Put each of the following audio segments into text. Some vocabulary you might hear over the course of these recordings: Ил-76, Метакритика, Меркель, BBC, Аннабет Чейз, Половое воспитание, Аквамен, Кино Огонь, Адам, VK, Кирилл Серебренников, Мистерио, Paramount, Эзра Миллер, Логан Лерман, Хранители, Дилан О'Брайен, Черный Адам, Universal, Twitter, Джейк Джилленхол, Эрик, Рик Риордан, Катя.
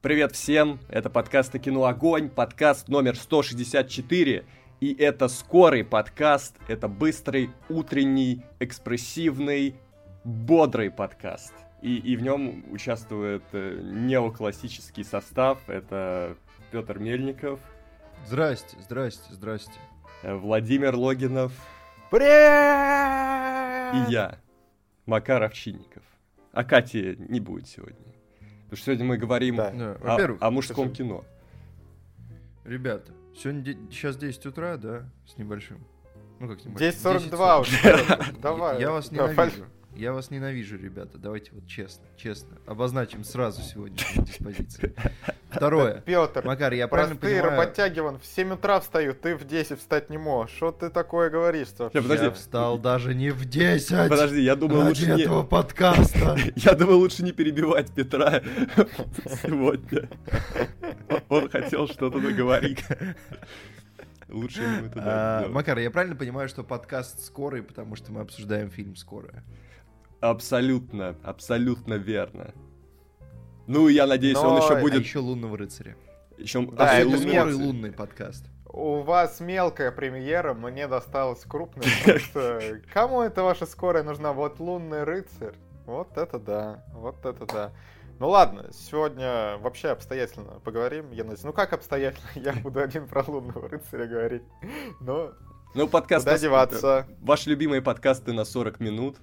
Привет всем, это подкаст «Кино Огонь», подкаст номер 164, и это скорый подкаст, это быстрый, утренний, экспрессивный, бодрый подкаст. И в нем участвует неоклассический состав, это Петр Мельников. Здрасте. Владимир Логинов. Привет! И я, Макар Овчинников. А Кати не будет сегодня. Потому что сегодня мы говорим о мужском кино. Ребята, сегодня сейчас 10 утра, да, с небольшим. Ну как с небольшим? 10:42 уже. Давай. Я вас ненавижу. Я вас ненавижу, ребята. Давайте вот честно. Обозначим сразу сегодняшнюю диспозицию. Второе. Пётр, Макар, я правильно понимаю? Простые работяги вон в 7 утра встают, ты в 10 встать не можешь. Что ты такое говоришь? Я встал даже не в 10. Подожди, я думаю, лучше не... этого подкаста. Я думаю, лучше не перебивать Петра сегодня. Он хотел что-то договорить. Лучше ему это дать. Макар, я правильно понимаю, что подкаст «Скорый», потому что мы обсуждаем фильм «Скорая»? Абсолютно верно. Ну, я надеюсь, он еще будет... А еще «Лунного рыцаря». Еще... Да, это лунный подкаст. У вас мелкая премьера, мне досталась крупная. Кому это ваша «Скорая» нужна? Вот «Лунный рыцарь». Вот это да. Ну ладно, сегодня вообще обстоятельно поговорим. Я надеюсь, как обстоятельно? Я буду один про «Лунного рыцаря» говорить. Ну, подкаст... Куда деваться? Ваши любимые подкасты на 40 минут.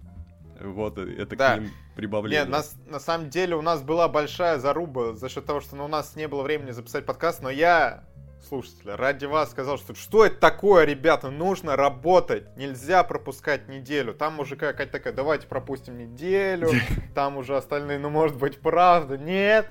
Вот, это да. К ним прибавление. На самом деле у нас была большая заруба за счет того, что у нас не было времени записать подкаст, но я, слушатели, ради вас сказал, что это такое, ребята, нужно работать, нельзя пропускать неделю. Там уже какая-то такая, давайте пропустим неделю, там уже остальные, может быть, правда. Нет,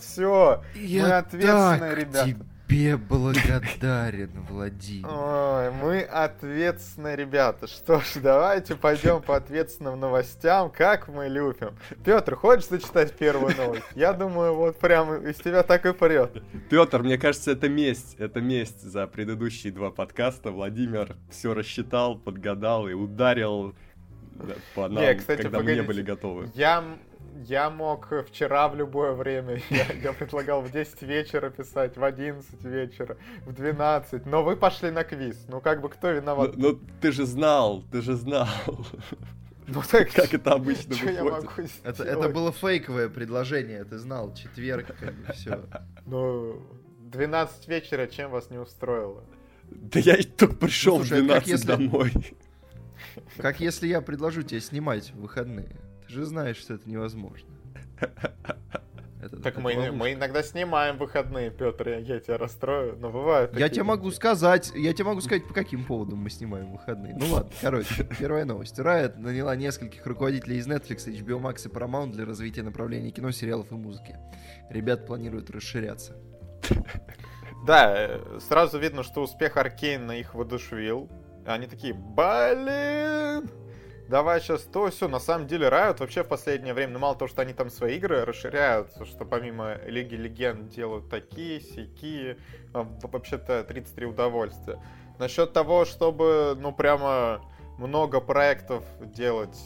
все, мы ответственные, ребята. Тебе благодарен, Владимир. Ой, мы ответственные ребята. Что ж, давайте пойдем по ответственным новостям, как мы любим. Петр, хочешь зачитать первую новость? Я думаю, вот прям из тебя так и прет. Петр, мне кажется, это месть. Это месть за предыдущие 2 подкаста. Владимир все рассчитал, подгадал и ударил по нам, когда мы не были готовы. Я мог вчера в любое время, я предлагал в 10 вечера писать, в 11 вечера, в 12, но вы пошли на квиз, кто виноват? Ну ты же знал. Ну так, как это обычно выходит. Это было фейковое предложение, ты знал, четверг, все. Ну, 12 вечера чем вас не устроило? Да я только пришел в 12 домой. Как если я предложу тебе снимать в выходные? Ты же знаешь, что это невозможно. Так мы иногда снимаем выходные, Петр, я тебя расстрою, но бывает. Я тебе могу сказать, по каким поводам мы снимаем выходные. Ну ладно, короче, первая новость. Riot наняла нескольких руководителей из Netflix, HBO Max и Paramount для развития направлений кино, сериалов и музыки. Ребят планируют расширяться. Да, сразу видно, что успех Аркейна их воодушевил. Они такие, блин... Давай сейчас то, все. На самом деле, Riot вообще в последнее время, мало того, что они там свои игры расширяют, что помимо Лиги Легенд делают такие, сякие, вообще-то 33 удовольствия. Насчет того, чтобы, прямо много проектов делать,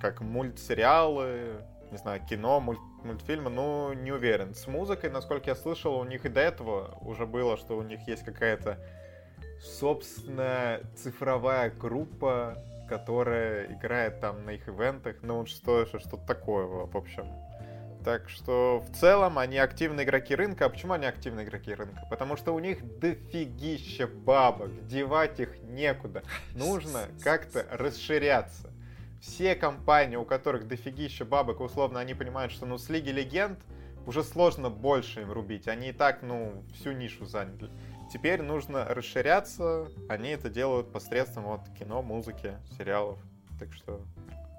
как мультсериалы, не знаю, кино, мультфильмы, не уверен. С музыкой, насколько я слышал, у них и до этого уже было, что у них есть какая-то собственная цифровая группа, которая играет там на их ивентах, что-то такое, в общем. Так что, в целом, они активные игроки рынка. А почему они активные игроки рынка? Потому что у них дофигища бабок, девать их некуда. Нужно как-то расширяться. Все компании, у которых дофигища бабок, условно, они понимают, что, с Лиги Легенд уже сложно больше им рубить. Они и так, всю нишу заняли. Теперь нужно расширяться, они это делают посредством кино, музыки, сериалов. Так что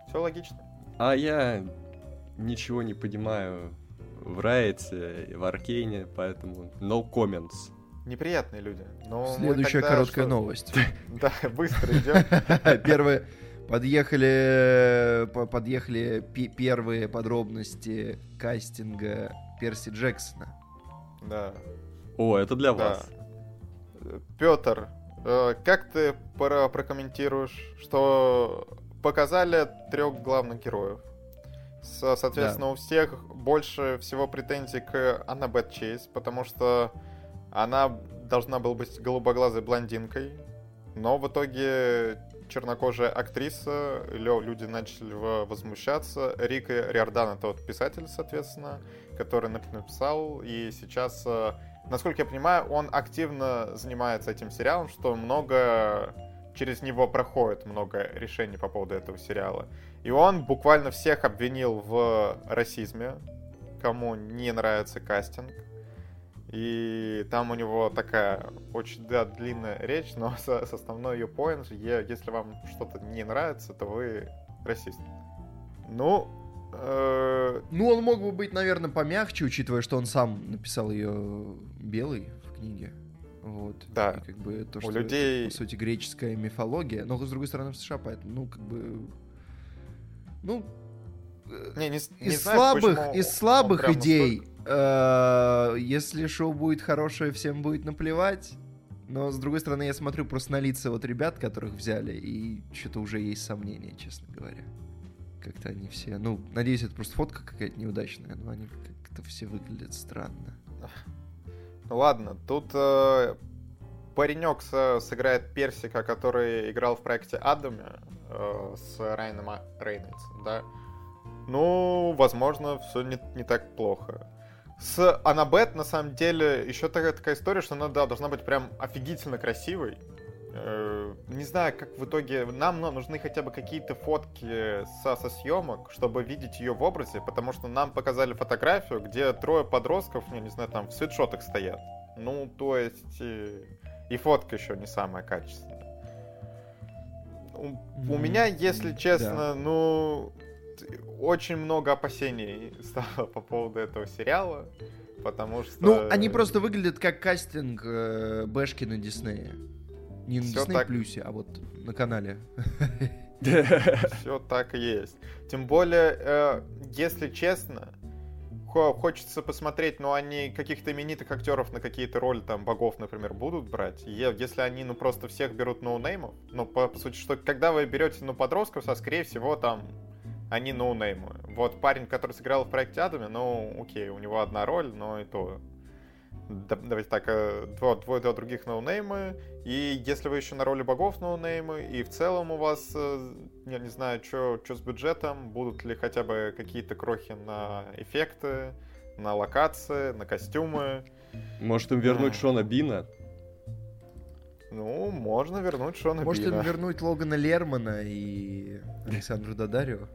все логично. А я ничего не понимаю в Riot, в Аркейне, поэтому no comments. Неприятные люди. Следующая короткая новость. Да, быстро идем. Первые подъехали первые подробности кастинга Перси Джексона. Да. О, это для вас. Петр, как ты прокомментируешь, что показали 3 главных героев? Соответственно, да. У всех больше всего претензий к Аннабет Чейз, потому что она должна была быть голубоглазой блондинкой, но в итоге чернокожая актриса, люди начали возмущаться. Рик Риордан — это вот писатель, соответственно, который написал, и сейчас, насколько я понимаю, он активно занимается этим сериалом, что много... Через него проходит много решений по поводу этого сериала. И он буквально всех обвинил в расизме, кому не нравится кастинг. И там у него такая очень длинная речь, но основной ее поинт — если вам что-то не нравится, то вы расист. Ну, он мог бы быть, наверное, помягче, учитывая, что он сам написал ее белый в книге. Вот. Да. И как бы то, что людей... по сути, греческая мифология. Но, с другой стороны, в США, поэтому, из слабых идей, если шоу будет хорошее, всем будет наплевать. Но, с другой стороны, я смотрю просто на лица вот ребят, которых взяли, и что-то уже есть сомнения, честно говоря. Как-то они все... надеюсь, это просто фотка какая-то неудачная, но они как-то все выглядят странно. Ну ладно, тут паренек сыграет Персика, который играл в проекте «Адаме» с Райаном Рейнольдсом, да? Возможно, все не так плохо. С Аннабет, на самом деле, еще такая история, что она должна быть прям офигительно красивой. Не знаю, как в итоге... Нам нужны хотя бы какие-то фотки со съемок, чтобы видеть ее в образе, потому что нам показали фотографию, где трое подростков, в свитшотах стоят. То есть... И фотка еще не самая качественная. У меня, если честно, да. Очень много опасений стало по поводу этого сериала, потому что... они просто выглядят как кастинг бэшки на Диснее. Не на Disney Плюсе, а вот на канале. Все так и есть. Тем более, если честно, хочется посмотреть, они каких-то именитых актеров на какие-то роли, богов, например, будут брать. Если они, просто всех берут ноунеймов, по сути, что когда вы берете, подростков, скорее всего, они ноунеймы. Вот парень, который сыграл в проекте «Адаме», окей, у него одна роль, но и то... Давайте так, двое других ноунеймы, и если вы еще на роли богов ноунеймы, и в целом у вас, я не знаю, что с бюджетом, будут ли хотя бы какие-то крохи на эффекты, на локации, на костюмы. Может им вернуть Шона Бина? Можно вернуть Шона Бина. Может им вернуть Логана Лермана и Александру Дадарио?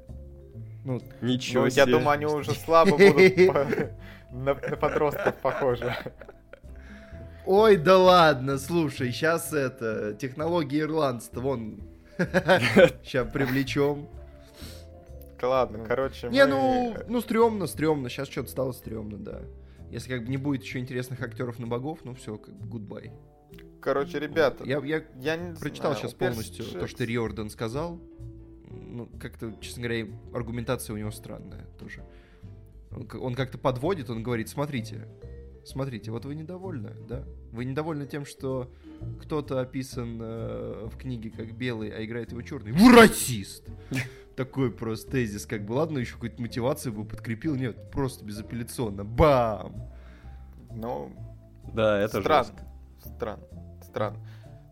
Ничего себе. Я думаю, они уже слабо будут на подростков похожи. Ой, да ладно, слушай, сейчас технологии ирландства, сейчас привлечем. Ладно, короче, стрёмно, сейчас что-то стало стрёмно, да. Если не будет еще интересных актеров на богов, всё, гудбай. Короче, ребята, я прочитал сейчас полностью то, что Риордан сказал. Как-то, честно говоря, аргументация у него странная тоже. Он как-то подводит, он говорит: смотрите, вот вы недовольны, да? Вы недовольны тем, что кто-то описан в книге как белый, а играет его черный. Вы расист! Такой просто тезис, ладно, еще какую-то мотивацию бы подкрепил. Нет, просто безапелляционно. Бам! Да, это жестко. Странно.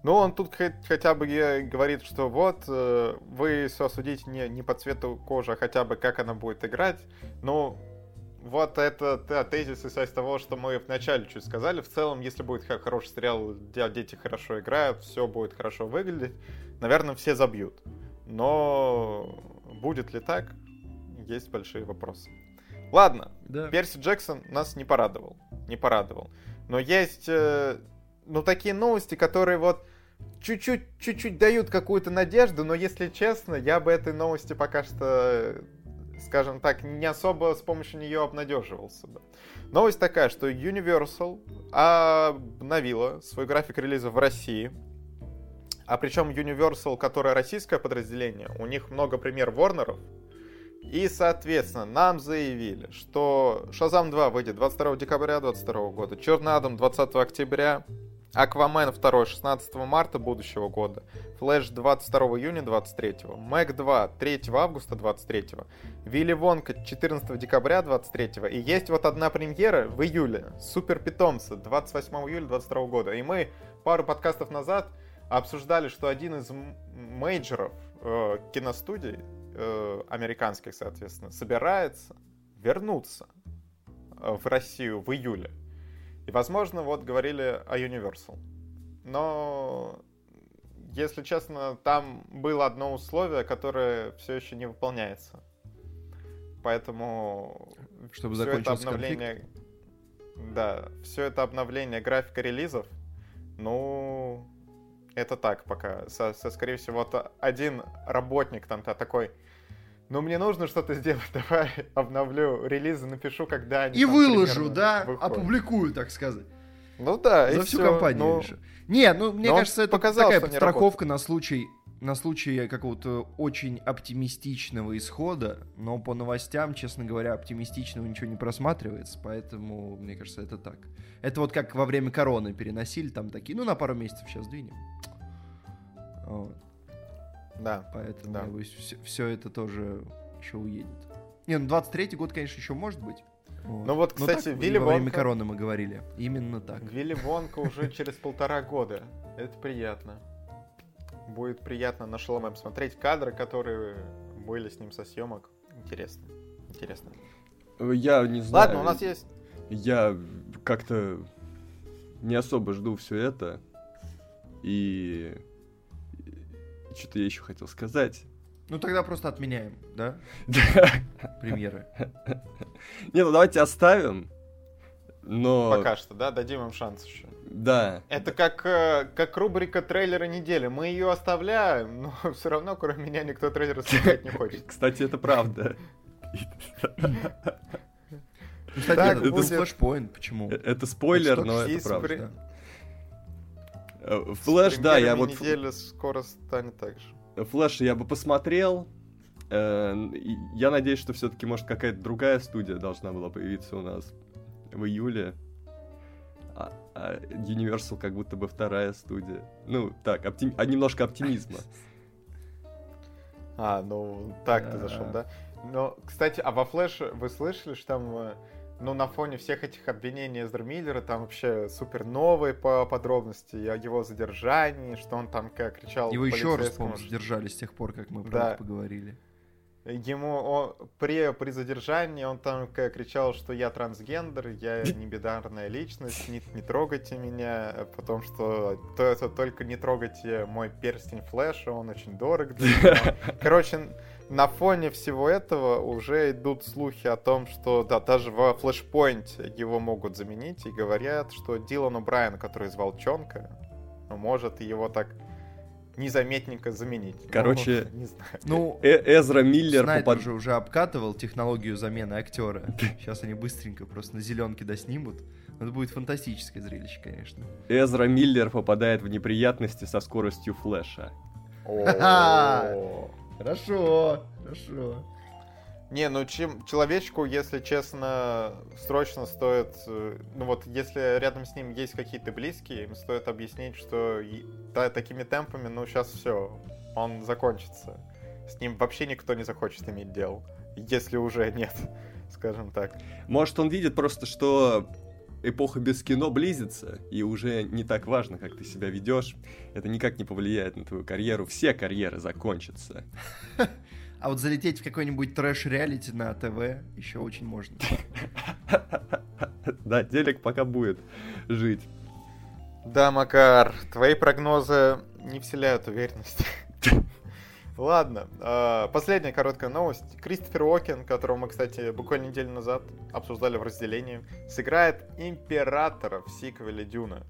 Он тут хотя бы говорит, что вы все судите не по цвету кожи, а хотя бы как она будет играть. Это тезис из того, что мы вначале чуть сказали. В целом, если будет хороший сериал, где дети хорошо играют, все будет хорошо выглядеть, наверное, все забьют. Но будет ли так, есть большие вопросы. Ладно, да. Перси Джексон нас не порадовал. Но есть... такие новости, которые чуть-чуть дают какую-то надежду, но, если честно, я бы этой новости пока что, скажем так, не особо с помощью нее обнадеживался бы. Новость такая, что Universal обновила свой график релиза в России, а причем Universal, которое российское подразделение, у них много премьер Ворнеров, и, соответственно, нам заявили, что «Шазам 2» выйдет 22 декабря 2022 года, «Черный Адам» 20 октября, Аквамен 2 16 марта будущего года, Флэш 22 июня 23, Мэг 2 3 августа 23, Вилли Вонка 14 декабря 23, и есть вот одна премьера в июле, Супер питомцы 28 июля 22 года. И мы пару подкастов назад обсуждали, что один из мейджеров киностудий, американских, соответственно, собирается вернуться в Россию в июле. И, возможно, вот говорили о Universal. Но, если честно, там было одно условие, которое все еще не выполняется. Поэтому чтобы закончился конфликт? Да, все это обновление графика релизов, ну, это так пока. Скорее всего, вот один работник там-то такой... Ну, мне нужно что-то сделать, давай обновлю релизы, напишу, когда они... И там, выложу, да, выходят. Опубликую, так сказать. Ну да, за и всю все, компанию ну... решил. Не, ну, мне кажется, это такая подстраховка на случай какого-то очень оптимистичного исхода, но по новостям, честно говоря, оптимистичного ничего не просматривается, поэтому, мне кажется, это так. Это вот как во время короны переносили, там такие, ну, на пару месяцев сейчас двинем. Вот. Да. Поэтому, да. Все это тоже еще уедет. Не, ну 23-й год, конечно, еще может быть. Вот. Ну вот, кстати, Вилли Вонка... Во время короны мы говорили. Именно так. Вилли Вонка уже через 1,5 года. Это приятно. Будет приятно на Шаломе посмотреть кадры, которые были с ним со съемок. Интересно. Интересно. Я не знаю. Ладно, у нас есть... Я как-то не особо жду все это. И... Что-то я еще хотел сказать. Ну, тогда просто отменяем, да? Премьеры. Не, ну давайте оставим, но... Пока что, да? Дадим им шанс еще. Да. Это как рубрика трейлера недели. Мы ее оставляем, но все равно, кроме меня, никто трейлера смотреть не хочет. Кстати, это правда. Кстати, это был флешпоинт, почему? Это спойлер, но это правда. Флэш, да, я вот... неделя скоро станет так же. Флэш я бы посмотрел. Я надеюсь, что все-таки, может, какая-то другая студия должна была появиться у нас в июле. А Universal как будто бы вторая студия. Ну, так, немножко оптимизма. А, ну, так ты зашел, да? Но, кстати, а во Флэше вы слышали, что там... Ну, на фоне всех этих обвинений Эзры Миллера, там вообще супер новые по подробности о его задержании, что он там как кричал... Его еще раз, по-моему, задержали с тех пор, как мы про это поговорили. Ему при задержании он там как кричал, что я трансгендер, я небинарная личность, не трогайте меня, потому что только не трогайте мой перстень Флэша, он очень дорог для меня. Короче... На фоне всего этого уже идут слухи о том, что да, даже во Флэшпойнте его могут заменить, и говорят, что Дилан О'Брайен, который из Волчонка, может его так незаметненько заменить. Короче, ну, не знаю. Ну, Эзра Миллер... Снайдер же уже обкатывал технологию замены актера. Сейчас они быстренько просто на зеленке доснимут. Это будет фантастическое зрелище, конечно. Эзра Миллер попадает в неприятности со скоростью Флэша. Хорошо. Не, ну человечку, если честно, срочно стоит... Ну вот, если рядом с ним есть какие-то близкие, им стоит объяснить, что да, такими темпами, ну сейчас все, он закончится. С ним вообще никто не захочет иметь дел, если уже нет, скажем так. Может, он видит просто, что эпоха без кино близится, и уже не так важно, как ты себя ведешь. Это никак не повлияет на твою карьеру. Все карьеры закончатся. А вот залететь в какой-нибудь трэш-реалити на ТВ еще очень можно. Да, телек пока будет жить. Да, Макар, твои прогнозы не вселяют уверенности. Ладно, последняя короткая новость. Кристофер Уокен, которого мы, кстати, буквально неделю назад обсуждали в разделении, сыграет императора в сиквеле «Дюна».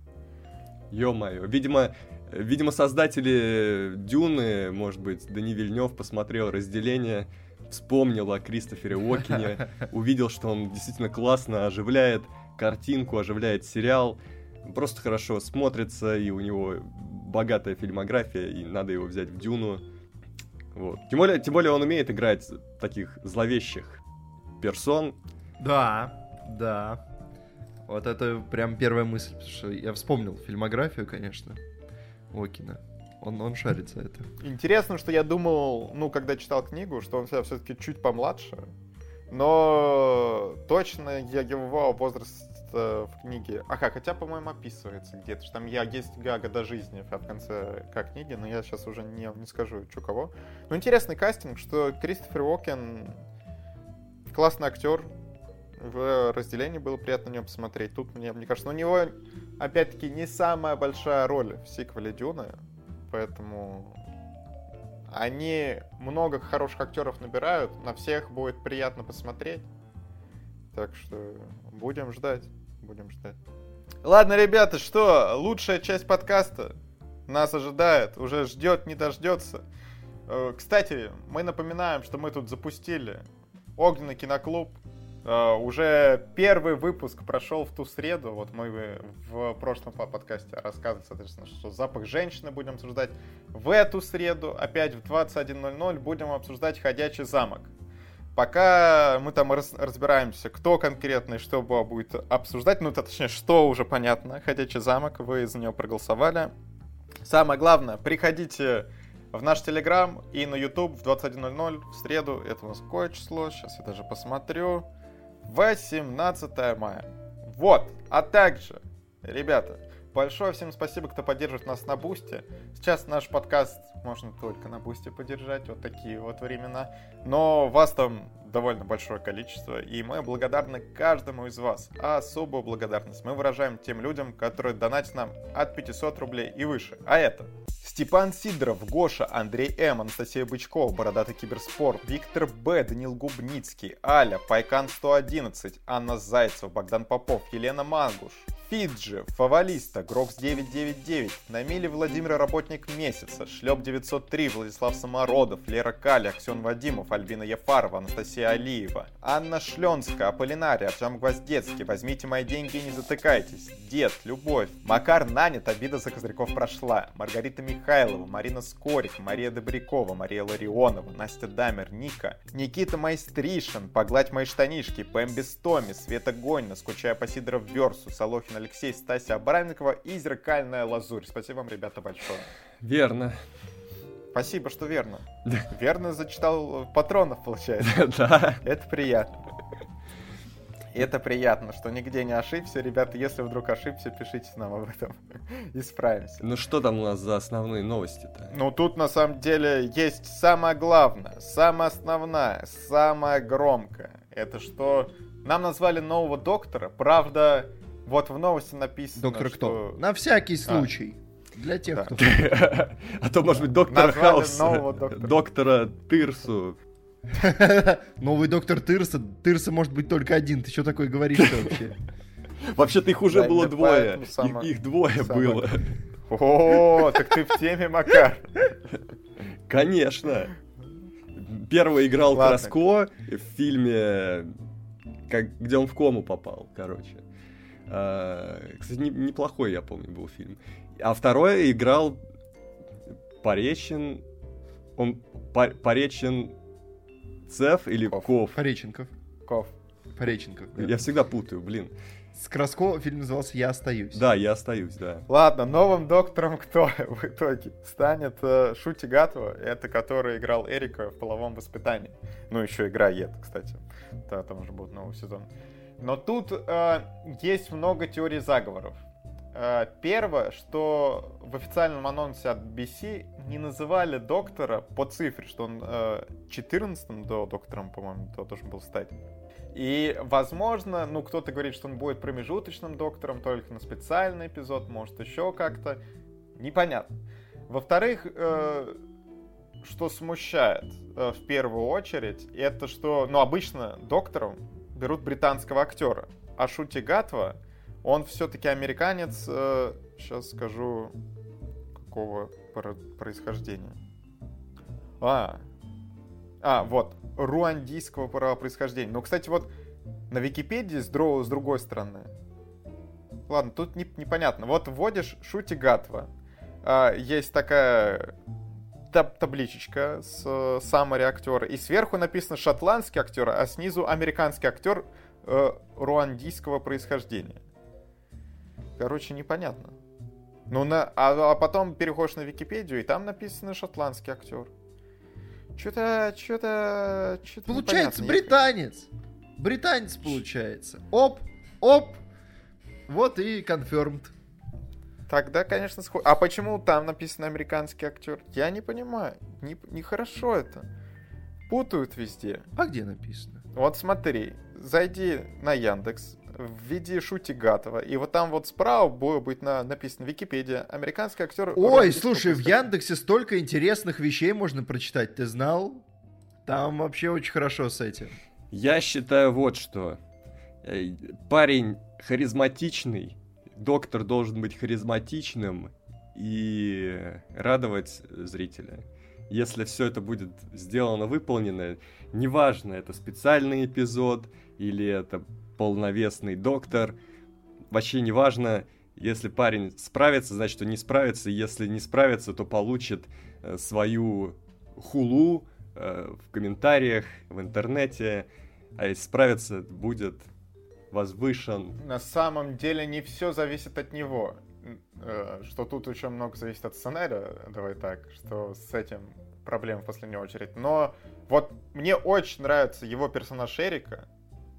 Ё-моё, видимо, создатели «Дюны», может быть, Дани Вильнёв посмотрел разделение, вспомнил о Кристофере Уокене, увидел, что он действительно классно оживляет картинку, оживляет сериал, просто хорошо смотрится, и у него богатая фильмография, и надо его взять в «Дюну». Вот. Тем более он умеет играть таких зловещих персон. Да. Вот это прям первая мысль, потому что я вспомнил фильмографию, конечно, Уокена. Он шарит за это. Интересно, что я думал, ну, когда читал книгу, что он все-таки чуть помладше, но точно я его возраст в книге... Ага, хотя, по-моему, описывается где-то, что там есть года жизни в конце книги, но я сейчас уже не скажу, что кого. Но интересный кастинг, что Кристофер Уокен классный актер, в разделении было приятно на него посмотреть. Тут, мне кажется, у него, опять-таки, не самая большая роль в сиквеле «Дюны», поэтому они много хороших актеров набирают, на всех будет приятно посмотреть, так что будем ждать. Ладно, ребята, что, лучшая часть подкаста нас ожидает, уже ждет, не дождется. Кстати, мы напоминаем, что мы тут запустили огненный киноклуб. Уже первый выпуск прошел в ту среду. Вот мы в прошлом подкасте рассказывали, соответственно, что «Запах женщины» будем обсуждать. В эту среду, опять в 21:00, будем обсуждать «Ходячий замок». Пока мы там разбираемся, кто конкретно и что будет обсуждать. Ну, точнее, что уже понятно. «Ходячий замок», вы за него проголосовали. Самое главное, приходите в наш Телеграм и на YouTube в 21:00 в среду. Это у нас какое число? Сейчас я даже посмотрю. 18 мая. Вот. А также, ребята, большое всем спасибо, кто поддерживает нас на Бусти. Сейчас наш подкаст можно только на Бусти поддержать. Вот такие вот времена. Но вас там довольно большое количество. И мы благодарны каждому из вас. А особую благодарность мы выражаем тем людям, которые донатят нам от 500 рублей и выше. А это... Степан Сидоров, Гоша, Андрей М, Анастасия Бычкова, Бородатый Киберспорт, Виктор Б, Данил Губницкий, Аля, Пайкан 111, Анна Зайцева, Богдан Попов, Елена Мангуш, Фиджи, Фавалиста, Грокс 999, Намили Владимира Работник Месяца, Шлеп 903, Владислав Самородов, Лера Каля, Аксен Вадимов, Альбина Яфарова, Анастасия Алиева, Анна Шленская, Аполлинария, Артем Гвоздецкий, Возьмите мои деньги и не затыкайтесь, Дед, Любовь, Макар Нанят, Обида за козырьков прошла, Маргарита Михайлова, Марина Скорик, Мария Добрякова, Мария Ларионова, Настя Дамер, Ника, Никита Майстришин, Погладь мои штанишки, Пэм Бестоми, Света Гонина, Скучая по Сидоров Версу, Солохин Алексей, Стася Абраменкова и Зеркальная лазурь. Спасибо вам, ребята, большое. Верно. Спасибо, что верно. Верно зачитал патронов, получается. Да. Это приятно. Это приятно, что нигде не ошибся. Ребята, если вдруг ошибся, пишите нам об этом. Исправимся. Ну что там у нас за основные новости-то? Ну тут на самом деле есть самое главное, самое основное, самое громкое. Это что нам назвали нового доктора. Правда... Вот в новости написано, доктор кто? На всякий случай. Для тех, да, кто... А то, может быть, доктора Хауса, доктора Тырсу. Новый доктор Тырса. Тырса может быть только один. Ты что такое говоришь вообще? Вообще-то их уже было двое. Их двое было. О, так ты в теме, Макар. Конечно. Первый играл Краско в фильме, где он в кому попал, короче. Кстати, неплохой, я помню, был фильм. А второй играл Поречен... Он... Пореченцев или Ков? Пореченков. Ков. Пореченков. Да. Я всегда путаю, блин. С Краско фильм назывался «Я остаюсь». Да, «Я остаюсь», да. Ладно, новым доктором кто в итоге станет Шути Гатва, это который играл Эрика в «Половом воспитании». Ну, еще игра «Ед», кстати. Да, там уже будет новый сезон. Но тут есть много теорий заговоров. Первое, что в официальном анонсе от BBC не называли доктора по цифре, что он 14-м доктором, по-моему, должен был стать. И, возможно, ну, кто-то говорит, что он будет промежуточным доктором, только на специальный эпизод, может, еще как-то. Непонятно. Во-вторых, что смущает в первую очередь, это что, ну, обычно доктором берут британского актера. А Шути Гатва, он все-таки американец, сейчас скажу, какого происхождения. Вот, руандийского происхождения. Ну, кстати, вот на Википедии с другой стороны. Ладно, тут непонятно. Вот вводишь Шути Гатва. Есть такая... табличечка с саммари актера. И сверху написано шотландский актер, а снизу американский актер руандийского происхождения. Короче, непонятно. Ну, а потом переходишь на Википедию, и там написано шотландский актер. Что-то получается, британец. Британец получается. Оп. Вот и confirmed. Тогда, конечно, А почему там написано американский актер? Я не понимаю. Нехорошо это. Путают везде. А где написано? Вот смотри. Зайди на Яндекс. Введи Шути Гатва. И вот там вот справа будет написано Википедия. Американский актер... Ой, слушай, в Яндексе столько интересных вещей можно прочитать. Ты знал? Там вообще очень хорошо с этим. Я считаю вот что. Парень харизматичный. Доктор должен быть харизматичным и радовать зрителя. Если все это будет сделано, выполнено, неважно, это специальный эпизод или это полновесный доктор, вообще неважно, если парень справится, значит, он не справится, если не справится, то получит свою хулу в комментариях, в интернете, а если справится, будет возвышен. На самом деле не все зависит от него. Что тут еще много зависит от сценария, давай так, что с этим проблем в последнюю очередь. Но вот мне очень нравится его персонаж Эрика,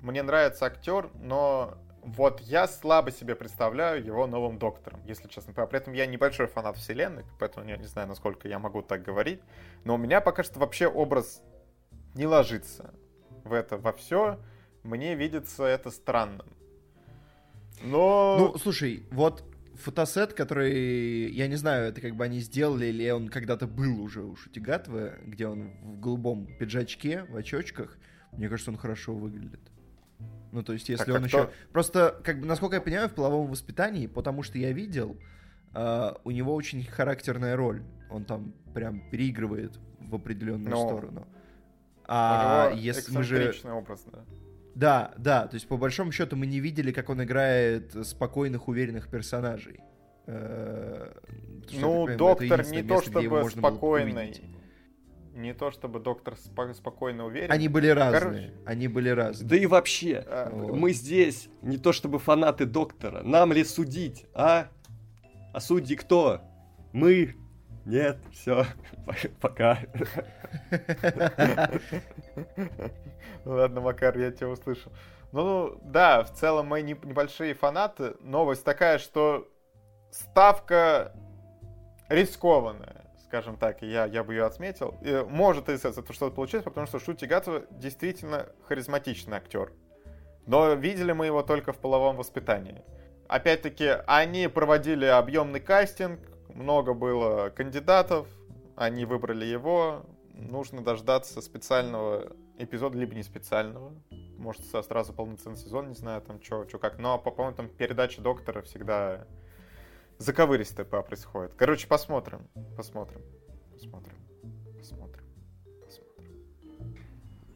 мне нравится актер, но вот я слабо себе представляю его новым доктором, если честно. При этом я небольшой фанат вселенной, поэтому я не знаю, насколько я могу так говорить, но у меня пока что вообще образ не ложится в это во все. Мне видится это странным. Но... Ну, слушай, вот фотосет, который, я не знаю, это как бы они сделали, или он когда-то был уже у Шути Гатвы, где он в голубом пиджачке, в очочках, мне кажется, он хорошо выглядит. Ну, то есть, если так, он еще... Просто, как бы, насколько я понимаю, в «Половом воспитании», потому что я видел, у него очень характерная роль. Он там прям переигрывает в определенную сторону. А у него эксцентричный образ, да. Да, то есть по большому счету мы не видели, как он играет спокойных, уверенных персонажей. Ну, доктор не то чтобы спокойный. Не то чтобы доктор спокойно уверен. Они были разные. Да и вообще, мы здесь не то чтобы фанаты доктора. Нам ли судить, а? А судьи кто? Мы... Нет, все, пока. Ладно, Макар, я тебя услышал. Ну, да, в целом мы небольшие фанаты. Новость такая, что ставка рискованная, скажем так, я бы ее отметил. И может из этого что-то получилось, потому что Шути Гатва действительно харизматичный актер. Но видели мы его только в «Половом воспитании». Опять-таки, они проводили объемный кастинг, много было кандидатов, они выбрали его. Нужно дождаться специального эпизода, либо не специального. Может, сразу полноценный сезон, не знаю, там что, как. Но, по-моему, там передача доктора всегда заковыристая происходит. Короче, посмотрим.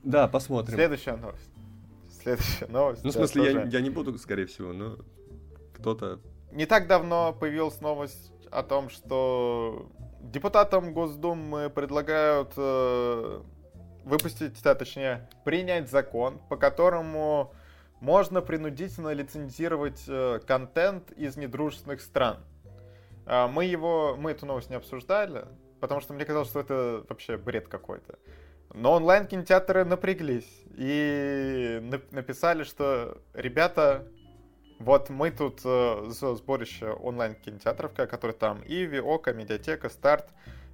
Да, посмотрим. Следующая новость. Ну, в смысле, я не буду, скорее всего, но кто-то... Не так давно появилась новость о том, что депутатам Госдумы предлагают принять закон, по которому можно принудительно лицензировать контент из недружественных стран. Мы эту новость не обсуждали, потому что мне казалось, что это вообще бред какой-то. Но онлайн-кинотеатры напряглись и написали, что ребята... Вот мы тут сборище онлайн-кинотеатров, которые там Иви, Ока, Медиатека, Старт,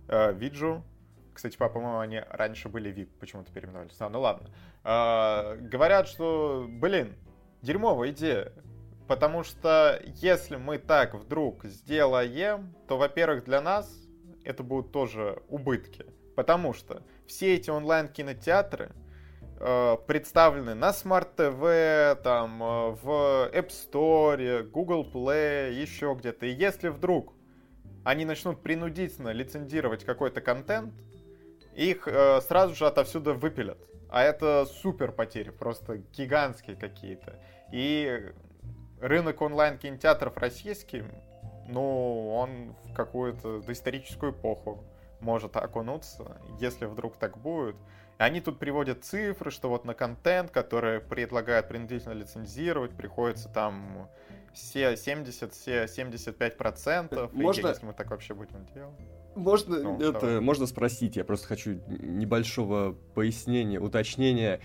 Виджу. Кстати, по-моему, они раньше были VIP, почему-то переименовались. Ну ладно. Говорят, что, дерьмовая идея. Потому что если мы так вдруг сделаем, то, во-первых, для нас это будут тоже убытки. Потому что все эти онлайн-кинотеатры представлены на Smart TV, там, в App Store, Google Play, еще где-то. И если вдруг они начнут принудительно лицензировать какой-то контент, их сразу же отовсюду выпилят. А это супер потери, просто гигантские какие-то. И рынок онлайн-кинотеатров российский, он в какую-то доисторическую эпоху может окунуться, если вдруг так будет. Они тут приводят цифры, что вот на контент, который предлагают принудительно лицензировать, приходится там все 70, все 75%. Можно... Если мы так вообще будем делать. Можно, ну, это, давай. Можно спросить, я просто хочу небольшого пояснения, уточнения.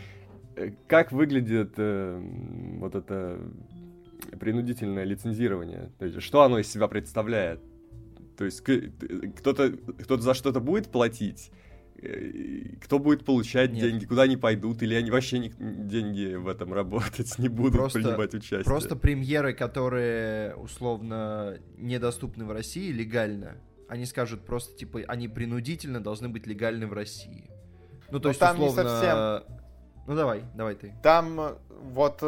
Как выглядит вот это принудительное лицензирование? То есть, что оно из себя представляет? То есть кто-то за что-то будет платить? Кто будет получать деньги, куда они пойдут, или они вообще деньги в этом работать не будут, принимать участие? Просто премьеры, которые условно недоступны в России легально, они скажут просто, типа, они принудительно должны быть легальны в России. Ну, то есть, там условно... не совсем... Ну, давай ты. Там вот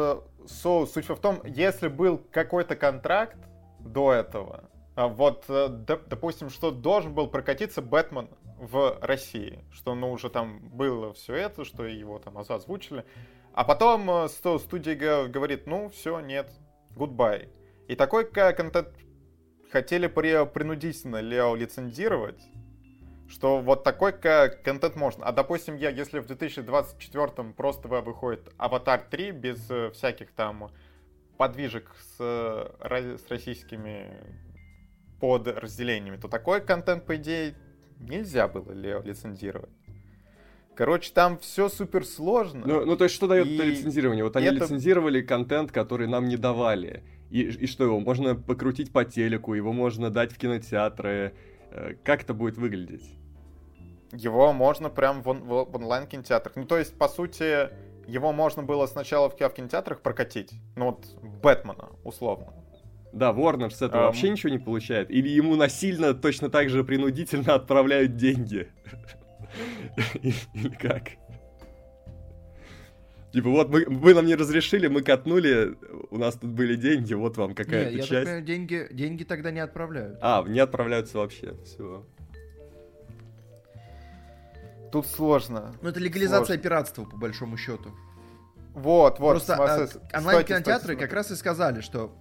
суть в том, если был какой-то контракт до этого, вот, допустим, что должен был прокатиться Бэтмен в России, что, ну, уже там было все это, что его там озвучили, а потом студия говорит, ну, все, нет, goodbye. И такой контент хотели принудительно лицензировать, что вот такой контент можно. А, допустим, если в 2024-м просто выходит «Аватар 3» без всяких там подвижек с российскими подразделениями, то такой контент, по идее, нельзя было лицензировать. Короче, там все суперсложно. Ну, то есть, что дает это лицензирование? Вот они лицензировали контент, который нам не давали. И что, его можно покрутить по телеку, его можно дать в кинотеатры. Как это будет выглядеть? Его можно прям в онлайн-кинотеатрах. Ну, то есть, по сути, его можно было сначала в кинотеатрах прокатить. Ну, вот Бэтмена, условно. Да, Warner с этого вообще ничего не получает. Или ему насильно, точно так же принудительно отправляют деньги. Или как? Типа, вот вы нам не разрешили, мы катнули, у нас тут были деньги, вот вам какая-то часть. Я так понимаю, деньги тогда не отправляют. А, не отправляются вообще, все. Тут сложно. Ну, это легализация пиратства, по большому счету. Вот. Просто онлайн-кинотеатры как раз и сказали, что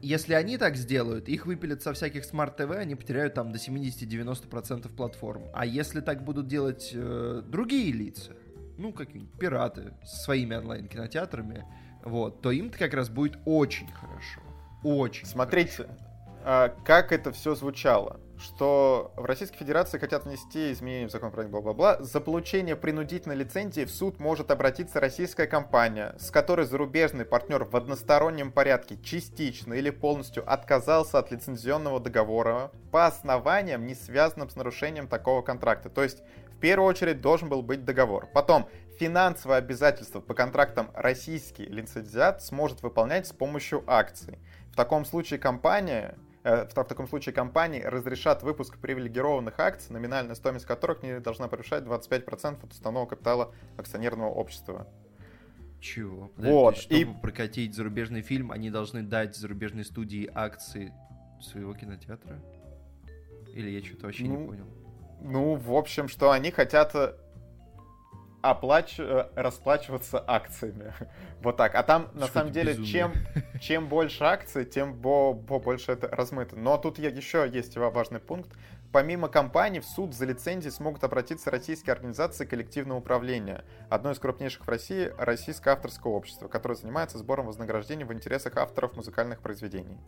если они так сделают, их выпилят со всяких смарт-ТВ, они потеряют там до 70-90% платформ. А если так будут делать другие лица, ну, какие-нибудь пираты со своими онлайн-кинотеатрами, вот, то им-то как раз будет очень хорошо. Очень. Смотрите, хорошо. Как это все звучало. Что в Российской Федерации хотят внести изменения в законопроект, бла-бла-бла. За получение принудительной лицензии в суд может обратиться российская компания, с которой зарубежный партнер в одностороннем порядке частично или полностью отказался от лицензионного договора по основаниям, не связанным с нарушением такого контракта. То есть, в первую очередь, должен был быть договор. Потом, финансовые обязательства по контрактам российский лицензиат сможет выполнять с помощью акций. В таком случае компании разрешат выпуск привилегированных акций, номинальная стоимость которых не должна превышать 25% от уставного капитала акционерного общества. Чего? Вот. Чтобы прокатить зарубежный фильм, они должны дать зарубежной студии акции своего кинотеатра? Или я что-то вообще не понял? Ну, в общем, что они хотят... расплачиваться акциями. Вот так. А там, на самом деле, чем больше акций, тем больше это размыто. Но тут еще есть важный пункт. Помимо компаний, в суд за лицензии смогут обратиться российские организации коллективного управления, одно из крупнейших в России — Российское авторское общество, которое занимается сбором вознаграждений в интересах авторов музыкальных произведений.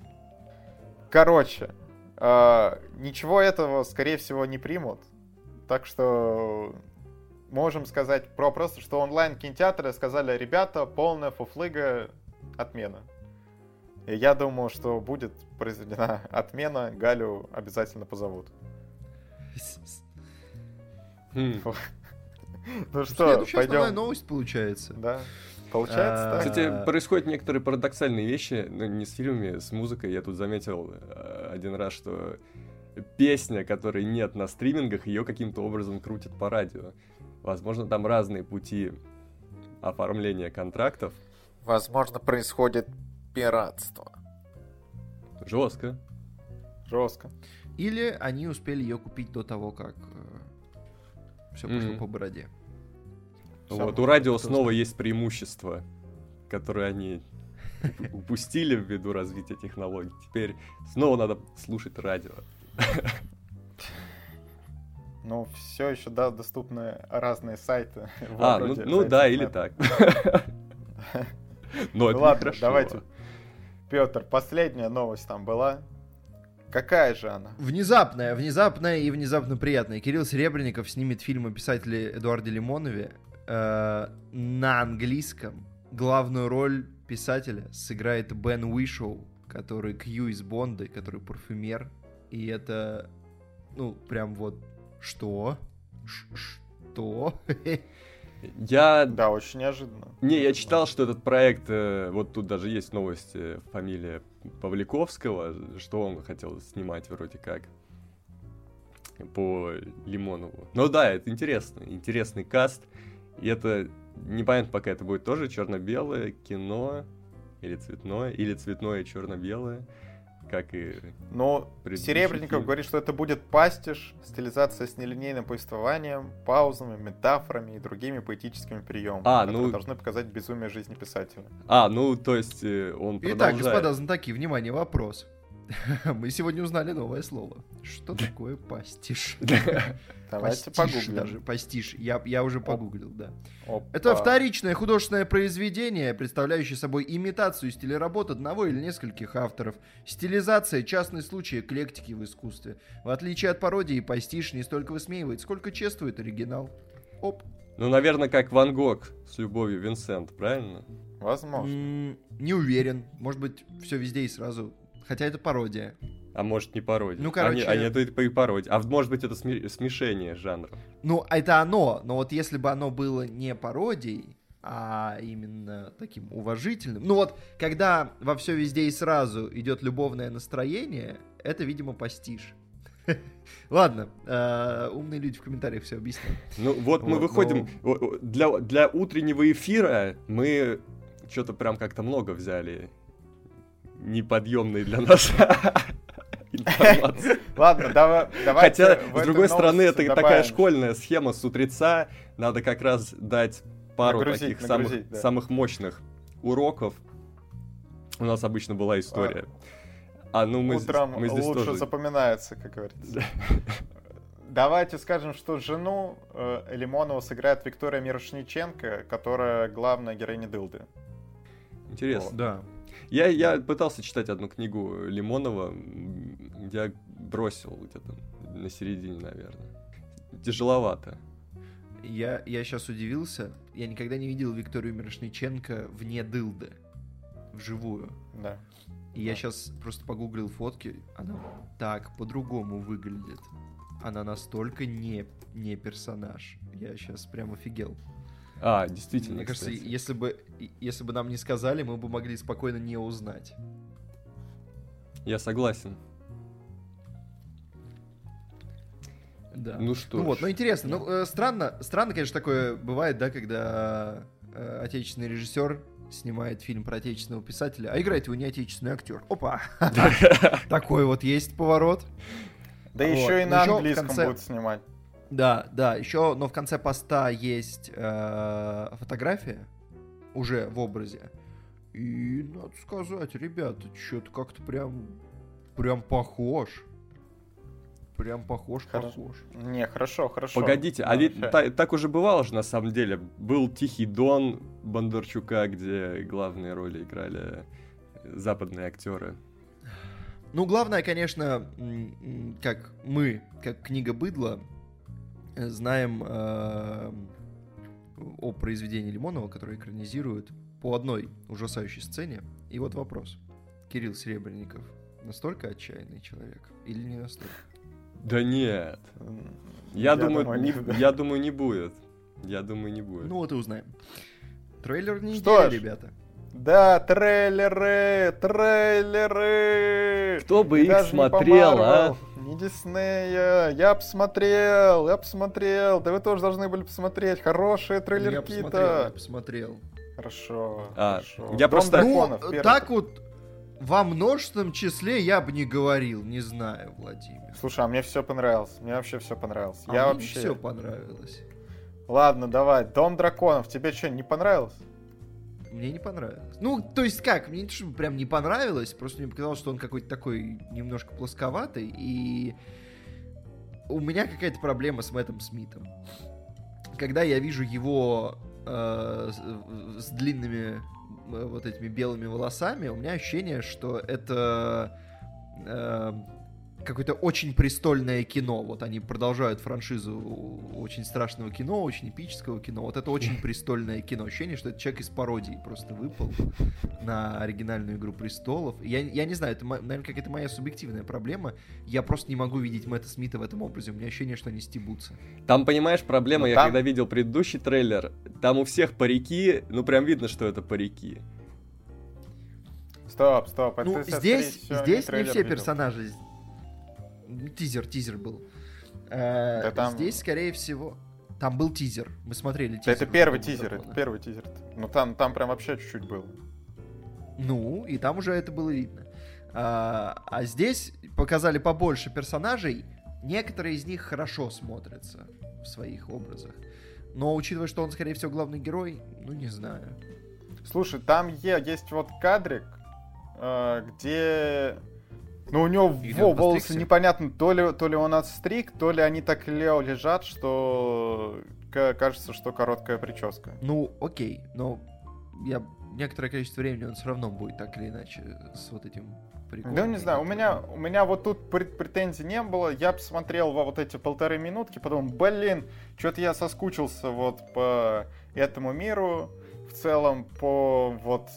Короче, ничего этого, скорее всего, не примут. Так что... Можем сказать просто, что онлайн-кинотеатры сказали, ребята, полная фуфлыга, отмена. И я думаю, что будет произведена отмена, Галю обязательно позовут. Ну что, пойдем. Следующая основная новость получается. Да, получается так. Кстати, происходят некоторые парадоксальные вещи, но не с фильмами, с музыкой. Я тут заметил один раз, что песня, которой нет на стримингах, ее каким-то образом крутят по радио. Возможно, там разные пути оформления контрактов. Возможно, происходит пиратство. Жестко. Или они успели ее купить до того, как все пошло по бороде. Вот, у радио снова есть преимущество, которое они упустили ввиду развития технологий. Теперь снова надо слушать радио. Ну, все еще, да, доступны разные сайты. Ну да, или так. Ну ладно, давайте Петр, последняя новость там была. Какая же она? Внезапная и внезапно приятная. Кирилл Серебренников снимет фильм о писателе Эдуарде Лимонове на английском. Главную роль писателя сыграет Бен Уишоу, который Кью из Бонда, который парфюмер. И это, ну, прям вот, что? Да, очень неожиданно. Я читал, что этот проект, вот тут даже есть новость, фамилия Павликовского, что он хотел снимать вроде как по Лимонову. Но да, это интересный каст. И это, непонятно пока, это будет тоже черно-белое кино или цветное и черно-белое. Как и... Но Серебренников говорит, что это будет пастиш, стилизация с нелинейным повествованием, паузами, метафорами и другими поэтическими приемами, которые должны показать безумие жизни писателя. То есть он продолжает. Итак, господа знатоки, внимание, вопрос. Мы сегодня узнали новое слово. Что такое пастиш? Давайте погуглим. Даже пастиш. Я уже погуглил, да. Это вторичное художественное произведение, представляющее собой имитацию стиля работ одного или нескольких авторов. Стилизация — частный случай эклектики в искусстве. В отличие от пародии, пастиш не столько высмеивает, сколько чествует оригинал. Наверное, как Ван Гог с любовью Винсент, правильно? Возможно. Не уверен. Может быть, все везде и сразу... Хотя это пародия. А может, не пародия. Короче... А нет, это и пародия. А может быть, это смешение жанров. Это оно. Но вот если бы оно было не пародией, а именно таким уважительным... когда во все везде и сразу идет любовное настроение, это, видимо, пастиш. Ладно, умные люди в комментариях все объясняют. Мы выходим... Для утреннего эфира мы что-то прям как-то много взяли... неподъемные для нас информации. Ладно, давайте... Хотя, с другой стороны, это такая школьная схема с утреца. Надо как раз дать пару таких самых мощных уроков. У нас обычно была история. Утром лучше запоминается, как говорится. Давайте скажем, что жену Лимонова сыграет Виктория Мирошниченко, которая главная героиня Дылды. Интересно. Да. Я пытался читать одну книгу Лимонова, я бросил где-то на середине, наверное. Тяжеловато. Я сейчас удивился, я никогда не видел Викторию Мирошниченко вне Дылды, вживую. Да. И я сейчас просто погуглил фотки, она так по-другому выглядит. Она настолько не персонаж, я сейчас прям офигел. Действительно. Мне кажется, если бы нам не сказали, мы бы могли спокойно не узнать. Я согласен. Да. Что ж. Интересно. Странно, конечно, такое бывает, да, когда отечественный режиссер снимает фильм про отечественного писателя, а играет его не отечественный актер. Опа! Такой вот есть поворот. Да еще и на английском будут снимать. Да, еще, но в конце поста есть фотография уже в образе. И надо сказать, ребята, что-то как-то прям похож. Похож. Хорошо. Погодите, ведь так уже бывало же на самом деле. Был «Тихий Дон» Бондарчука, где главные роли играли западные актеры. Главное, конечно, как мы, как книга «Быдло», знаем о произведении Лимонова, которое экранизируют по одной ужасающей сцене. И вот вопрос. Кирилл Серебренников настолько отчаянный человек или не настолько? Да нет. Я думаю, не будет. Вот и узнаем. Трейлер недели, ребята. Да, трейлеры! Кто бы их смотрел, а? Не Диснея. Я посмотрел. Да вы тоже должны были посмотреть. Хорошие трейлерки-то. Я посмотрел. Хорошо. Я просто... так вот во множественном числе я бы не говорил. Не знаю, Владимир. Слушай, а мне все понравилось. Все понравилось. Ладно, давай. Дом драконов. Тебе что, не понравилось? Мне не понравилось. Мне не то, чтобы прям не понравилось, просто мне показалось, что он какой-то такой немножко плосковатый, и у меня какая-то проблема с Мэттом Смитом. Когда я вижу его с длинными вот этими белыми волосами, у меня ощущение, что это какое-то очень престольное кино. Вот они продолжают франшизу очень страшного кино, очень эпического кино. Вот это очень престольное кино. Ощущение, что это человек из пародии просто выпал на оригинальную «Игру престолов». Я не знаю, это, наверное, какая-то моя субъективная проблема. Я просто не могу видеть Мэтта Смита в этом образе. У меня ощущение, что они стебутся. Там, понимаешь, проблема, я когда видел предыдущий трейлер, там у всех парики, ну прям видно, что это парики. Стоп. Ну, здесь не все персонажи... Тизер был. Да, там... Здесь, скорее всего... Там был тизер. Мы смотрели тизер. Да, это первый тизер. Закона. Это первый тизер. Ну, там прям вообще чуть-чуть было. Ну, и там уже это было видно. А здесь показали побольше персонажей. Некоторые из них хорошо смотрятся в своих образах. Но, учитывая, что он, скорее всего, главный герой, ну, не знаю. Слушай, там есть вот кадрик, где... Ну, у него волосы непонятно, то ли он отстриг, то ли они так лежат, что кажется, что короткая прическа. Ну, окей, но некоторое количество времени он все равно будет так или иначе с вот этим приколом. Да, не знаю, у меня вот тут претензий не было, я посмотрел вот эти 1,5 минутки, подумал, что-то я соскучился вот по этому миру. В целом по вот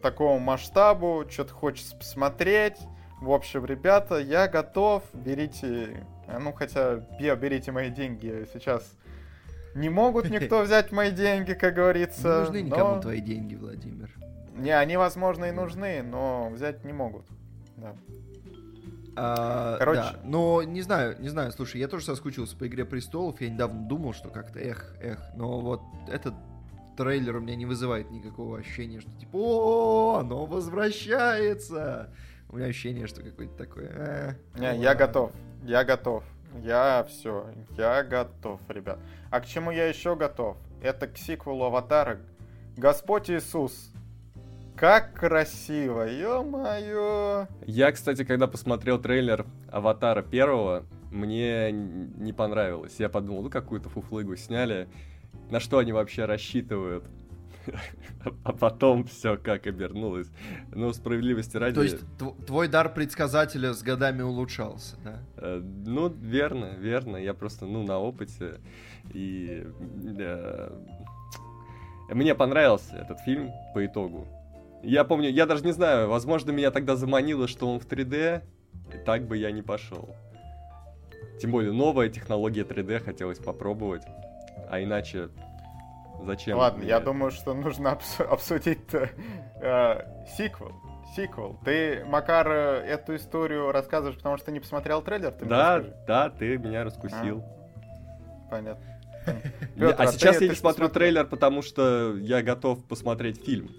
такому масштабу, что-то хочется посмотреть. В общем, ребята, я готов, берите, ну хотя берите мои деньги, сейчас не могут никто взять мои деньги, как говорится. Не нужны никому твои деньги, Владимир. Не, они, возможно, и нужны, но взять не могут. Да. Короче. Да. Но не знаю, слушай, я тоже соскучился по «Игре престолов», я недавно думал, что как-то но вот этот трейлер у меня не вызывает никакого ощущения, что типа «О-о-о, оно возвращается!» У меня ощущение, что какой-то такой... Я готов. Я готов, ребят. А к чему я еще готов? Это к сиквелу «Аватара». Господь Иисус. Как красиво, ё-моё. Я, кстати, когда посмотрел трейлер «Аватара» первого, мне не понравилось. Я подумал, какую-то фуфлыгу сняли. На что они вообще рассчитывают? А потом все как обернулось. Ну, справедливости ради... То есть твой дар предсказателя с годами улучшался, да? Ну, верно. Я просто, на опыте. И мне понравился этот фильм по итогу. Я помню, я даже не знаю, возможно, меня тогда заманило, что он в 3D, и так бы я не пошел. Тем более, новая технология 3D хотелось попробовать. А иначе... Зачем? Ладно, я думаю, что нужно обсудить сиквел. Ты, Макар, эту историю рассказываешь, потому что ты не посмотрел трейлер? Да, ты меня раскусил. Понятно. Петр, а сейчас я не смотрю трейлер, потому что я готов посмотреть фильм.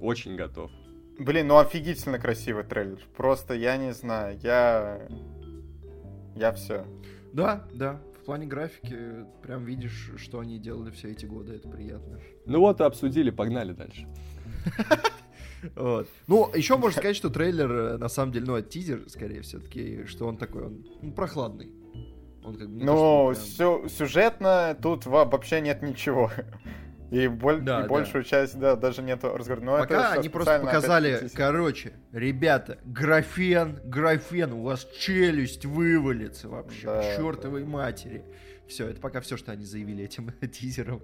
Очень готов. Блин, офигительно красивый трейлер. Просто я не знаю, я все. Да. В плане графики прям видишь, что они делали все эти годы, это приятно. Ну вот и обсудили, погнали дальше. Ну, еще можно сказать, что трейлер, на самом деле, это тизер, скорее все-таки, что он такой, он прохладный. Ну, сюжетно тут вообще нет ничего. И большую часть, даже нет разговора. Пока они просто показали, ребята, графен, у вас челюсть вывалится вообще, к чертовой матери. Все, это пока все, что они заявили этим тизером.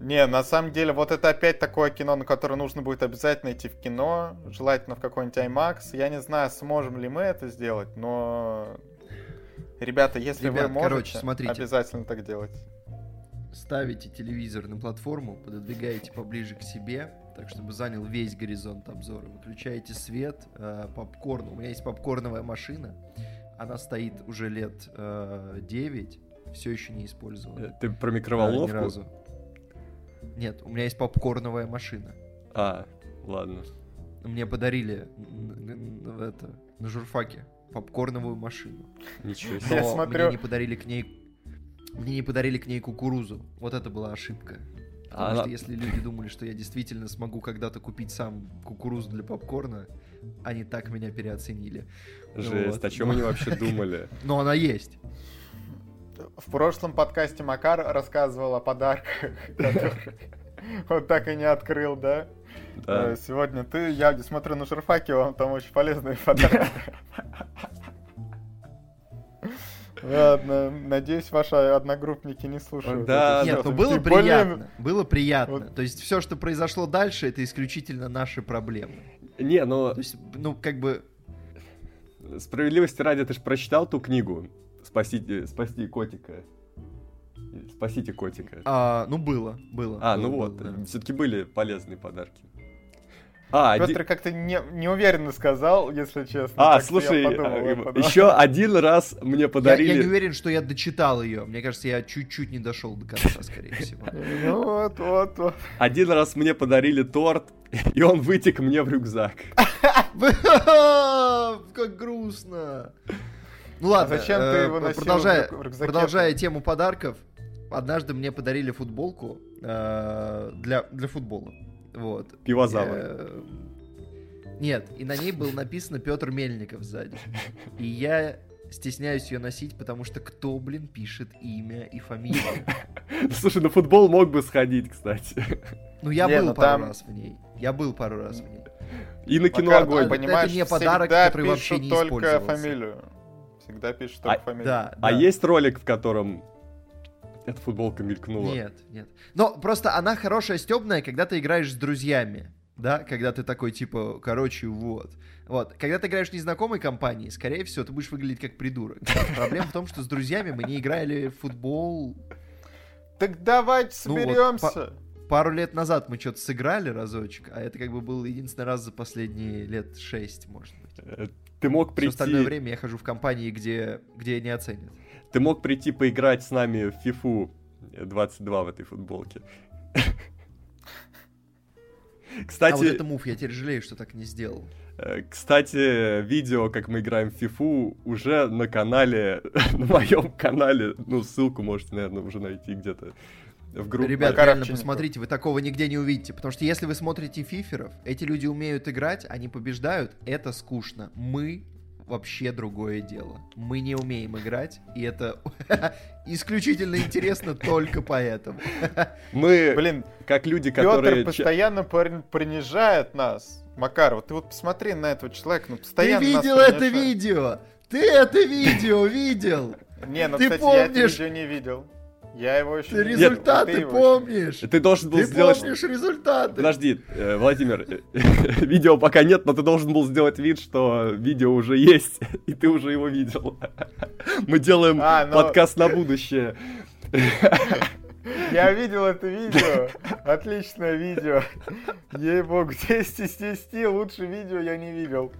Не, на самом деле, вот это опять такое кино, на которое нужно будет обязательно идти в кино, желательно в какой-нибудь IMAX. Я не знаю, сможем ли мы это сделать, но... Ребята, если вы можете, смотрите. Обязательно так делать. Ставите телевизор на платформу, пододвигаете поближе к себе, так, чтобы занял весь горизонт обзора. Выключаете свет, попкорн. У меня есть попкорновая машина. Она стоит уже лет 9, все еще не использована. Ты про микроволновку? Ни разу. Нет, у меня есть попкорновая машина. А, ладно. Мне подарили на журфаке попкорновую машину. Ничего себе. Я смотрю... Мне не подарили к ней кукурузу. Вот это была ошибка. Потому что если люди думали, что я действительно смогу когда-то купить сам кукурузу для попкорна, они так меня переоценили. Жесть, о чем они вообще думали? Но она есть. В прошлом подкасте Макар рассказывал о подарках, которые Вот так и не открыл, да? Да. Сегодня ты, я смотрю на журфаке, вам там очень полезные фотографии. Ладно, надеюсь, ваши одногруппники не слушают. Да, нет, ну было приятно. Было приятно. То есть все, что произошло дальше, это исключительно наши проблемы. Не, ну... То есть, ну, как бы... Справедливости ради, ты же прочитал ту книгу «Спасти котика». Спасите котика. Ну, было. Ну вот, да. Все-таки были полезные подарки. Петр как-то неуверенно сказал, если честно. Слушай, я подумал. Еще один раз мне подарили... Я не уверен, что я дочитал ее. Мне кажется, я чуть-чуть не дошел до конца, скорее всего. Ну вот. Один раз мне подарили торт, и он вытек мне в рюкзак. Как грустно. Ну ладно, зачем ты его носил в рюкзаке? Продолжая тему подарков, однажды мне подарили футболку для футбола. Вот. Пивозавы. Нет, и на ней было написано Петр Мельников сзади. И я стесняюсь ее носить, потому что кто, блин, пишет имя и фамилию? Слушай, на футбол мог бы сходить, кстати. Ну я был пару раз в ней. И на Кино Огонь, понимаешь, это не подарок, который вообще не использовался. Всегда пишут только фамилию. Да, да. А есть ролик, в котором эта футболка мелькнула? Нет. Но просто она хорошая, стёбная, когда ты играешь с друзьями, да? Когда ты такой, типа, вот. Когда ты играешь в незнакомой компании, скорее всего, ты будешь выглядеть как придурок. Проблема в том, что с друзьями мы не играли в футбол... Так давайте соберёмся! Пару лет назад мы что-то сыграли разочек, а это как бы был единственный раз за последние лет 6, может быть. Ты мог прийти... Все остальное время я хожу в компании, где не оценят. Ты мог прийти поиграть с нами в FIFA 22 в этой футболке. Кстати... А вот это мув, я теперь жалею, что так не сделал. Кстати, видео, как мы играем в FIFA, уже на канале, на моем канале, ну, ссылку можете, наверное, уже найти где-то в группе. Ребят, реально посмотрите, вы такого нигде не увидите, потому что если вы смотрите фиферов, эти люди умеют играть, они побеждают, это скучно. Мы вообще другое дело. Мы не умеем играть, и это исключительно интересно только поэтому. Мы, блин, как люди, которые... Петр постоянно принижает нас. Макар, вот ты вот посмотри на этого человека, ну постоянно нас принижает. Ты видел это видео? Ты это видео видел? Не, ну, кстати, я это видео не видел. Я его еще... Ты результаты помнишь? Ты должен был сделать... Ты помнишь результаты? Подожди, Владимир, видео пока нет, но ты должен был сделать вид, что видео уже есть, и ты уже его видел. Мы делаем подкаст на будущее. Я видел это видео. Отличное видео. Ей-богу, 10 из 10 лучше видео я не видел.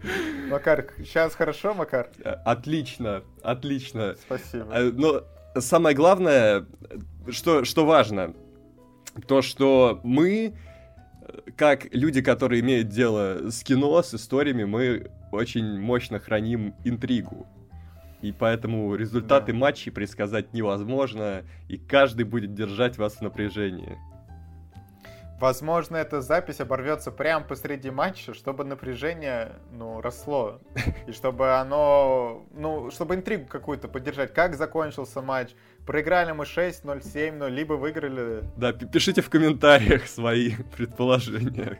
Макар, сейчас хорошо, Макар? Отлично. Спасибо. Но... Самое главное, что важно, то, что мы, как люди, которые имеют дело с кино, с историями, мы очень мощно храним интригу. И поэтому результаты матчей предсказать невозможно, и каждый будет держать вас в напряжении. Возможно, эта запись оборвется прямо посреди матча, чтобы напряжение, росло. И чтобы оно, чтобы интригу какую-то поддержать. Как закончился матч? Проиграли мы 6-0, 7-0, либо выиграли... Да, пишите в комментариях свои предположения.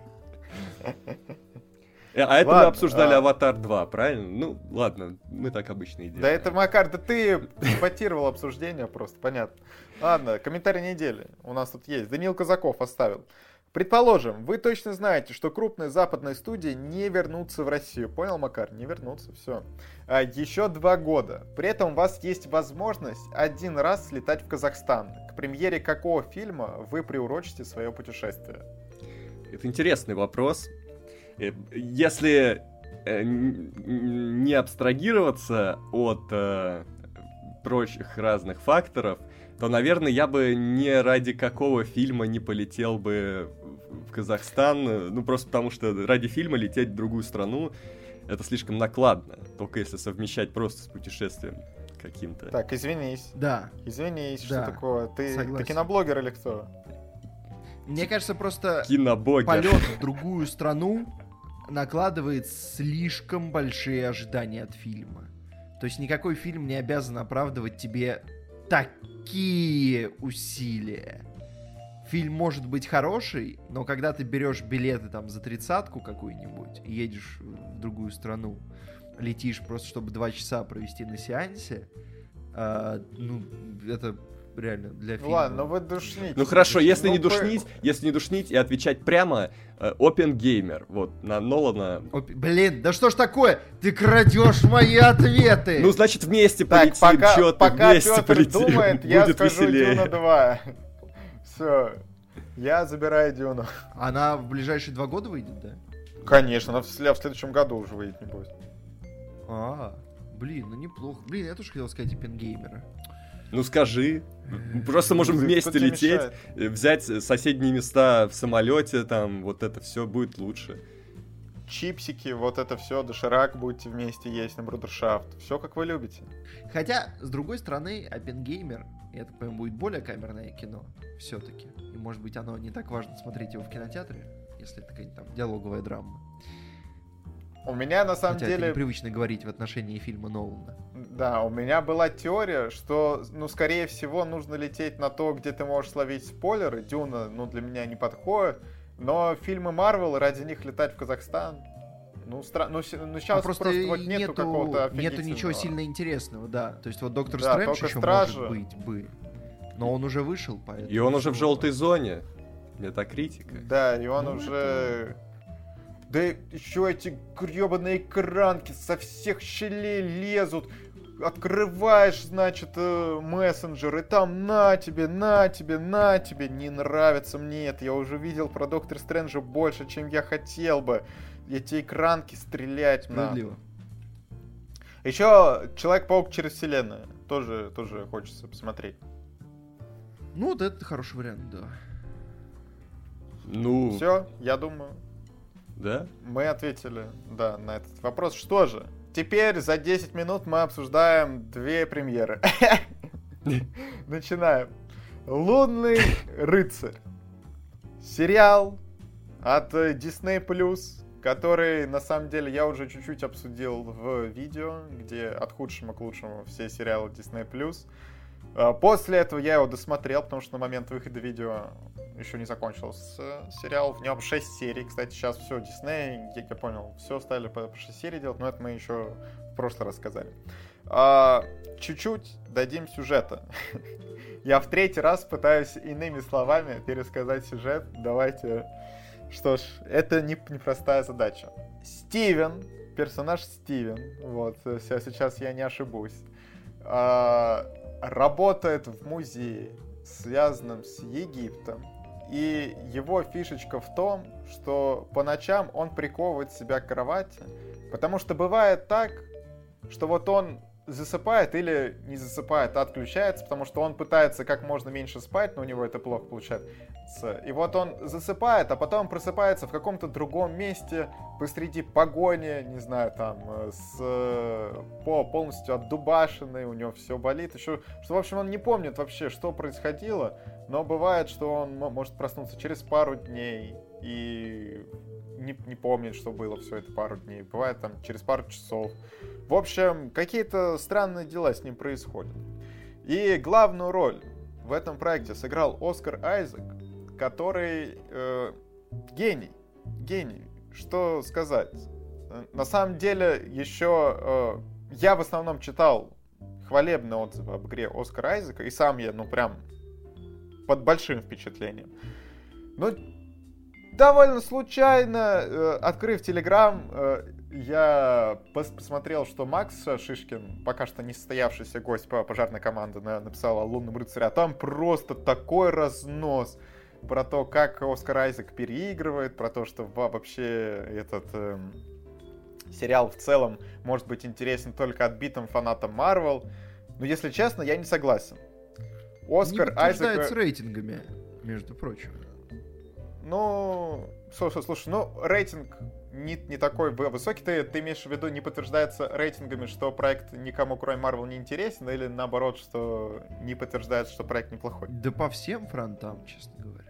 А это мы обсуждали «Аватар 2», правильно? Ну, ладно, мы так обычно и делаем. Да это, Макар, да ты саботировал обсуждение просто, понятно. Ладно, комментарий недели у нас тут есть. Даниил Казаков оставил. Предположим, вы точно знаете, что крупные западные студии не вернутся в Россию. Понял, Макар? Не вернутся, все. Еще 2 года. При этом у вас есть возможность один раз слетать в Казахстан. К премьере какого фильма вы приурочите свое путешествие? Это интересный вопрос. Если не абстрагироваться от прочих разных факторов, то, наверное, я бы ни ради какого фильма не полетел бы в Казахстан, просто потому что ради фильма лететь в другую страну это слишком накладно, только если совмещать просто с путешествием каким-то. Так, извинись. Да. Извинись, да. Что такое? Ты киноблогер или кто? Мне кажется, просто полет в другую страну накладывает слишком большие ожидания от фильма. То есть никакой фильм не обязан оправдывать тебе такие усилия. фильм может быть хороший, но когда ты берешь билеты там за 30-ку какую-нибудь и едешь в другую страну, летишь просто, чтобы 2 часа провести на сеансе, ну, это... реально, для фильма. Ладно, но вы душните. Ну хорошо, если не душнить, если не душнить и отвечать прямо, Оппенгеймер, вот, на Нолана. Блин, да что ж такое? Ты крадешь мои ответы! Ну, значит, вместе полетим, чё ты, вместе полетим. Пока Пётр думает, я скажу Дюна 2. Все, я забираю Дюну. Она в ближайшие 2 года выйдет, да? Конечно, она в следующем году уже выйдет, небось. А, блин, ну неплохо. Блин, я тоже хотел сказать Оппенгеймера. Ну скажи, просто можем вместе лететь, взять соседние места в самолете, там, вот это все будет лучше. Чипсики, вот это все, доширак будете вместе есть на брудершафт, все как вы любите. Хотя, с другой стороны, Оппенгеймер, я так понимаю, будет более камерное кино все-таки. И может быть оно не так важно смотреть его в кинотеатре, если это какая-нибудь там диалоговая драма. У меня на самом деле... Хотя это непривычно говорить в отношении фильма Нолана. Да, у меня была теория, что, ну, скорее всего, нужно лететь на то, где ты можешь словить спойлеры. Дюна, ну, для меня не подходит. Но фильмы Марвел, ради них летать в Казахстан... Ну, сейчас просто вот нету какого-то офигительного... Нету ничего сильно интересного, да. То есть вот Доктор Стрэндж еще Стража. Может быть бы. Но он уже вышел, поэтому... И он уже в желтой зоне. Метакритика. Да, и он уже... Да еще эти гребаные экранки со всех щелей лезут. Открываешь, значит, мессенджер, и там на тебе, на тебе, на тебе. Не нравится мне это. Я уже видел про Доктора Стрэнджа больше, чем я хотел бы. Эти экранки стрелять надо. Еще Человек-паук через вселенную. Тоже хочется посмотреть. Ну, вот это хороший вариант, да. Ну... Все, я думаю... Да? Мы ответили, да, на этот вопрос. Что же? Теперь за 10 минут мы обсуждаем 2 премьеры. Начинаем. «Лунный рыцарь». Сериал от Disney+, который, на самом деле, я уже чуть-чуть обсудил в видео, где от худшего к лучшему все сериалы Disney+. После этого я его досмотрел, потому что на момент выхода видео еще не закончился сериал. В нем 6 серий. Кстати, сейчас все Disney, я понял, все стали по 6 серий делать, но это мы еще в прошлый раз сказали. Чуть-чуть дадим сюжета. Я в 3-й раз пытаюсь иными словами пересказать сюжет. Давайте. Что ж, это непростая задача. Стивен, персонаж Стивен, вот, сейчас я не ошибусь, работает в музее, связанном с Египтом. И его фишечка в том, что по ночам он приковывает себя к кровати, потому что бывает так, что вот он засыпает или не засыпает, а отключается, потому что он пытается как можно меньше спать, но у него это плохо получается. И вот он засыпает, а потом просыпается в каком-то другом месте, посреди погони, не знаю, там, полностью отдубашенный, у него все болит. Еще, что, в общем, он не помнит вообще, что происходило, но бывает, что он может проснуться через пару дней и не помнит, что было все это пару дней. Бывает, там, через пару часов. В общем, какие-то странные дела с ним происходят. И главную роль в этом проекте сыграл Оскар Айзек, который гений, что сказать. На самом деле, еще я в основном читал хвалебные отзывы об игре Оскара Айзека, и сам я, ну, прям под большим впечатлением. Ну, довольно случайно, открыв Телеграм, я посмотрел, что Макс Шишкин, пока что не состоявшийся гость пожарной команды, написал о «Лунном рыцаре», а там просто такой разнос про то, как Оскар Айзек переигрывает, про то, что вообще этот сериал в целом может быть интересен только отбитым фанатам Марвел. Но, если честно, я не согласен. Оскар Айзек... Не подтверждает с рейтингами, между прочим. Ну, слушай, ну, рейтинг... Не такой высокий. Ты имеешь в виду, не подтверждается рейтингами, что проект никому, кроме Marvel, не интересен, или наоборот, что не подтверждается, что проект неплохой? Да по всем фронтам, честно говоря.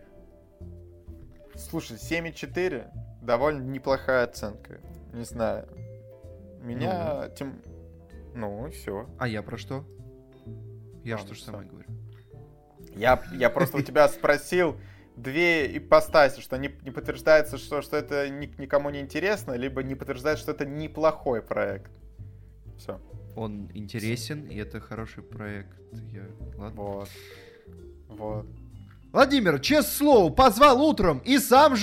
Слушай, 7,4 довольно неплохая оценка. Не знаю. Меня... Ну, все. А я про что? Я что же сама говорю? Я просто у тебя спросил... две ипостаси, что не подтверждается, что это никому не интересно, либо не подтверждается, что это неплохой проект. Все. Он интересен, и это хороший проект. Ладно. Вот. Владимир, честное слово, позвал утром, и сам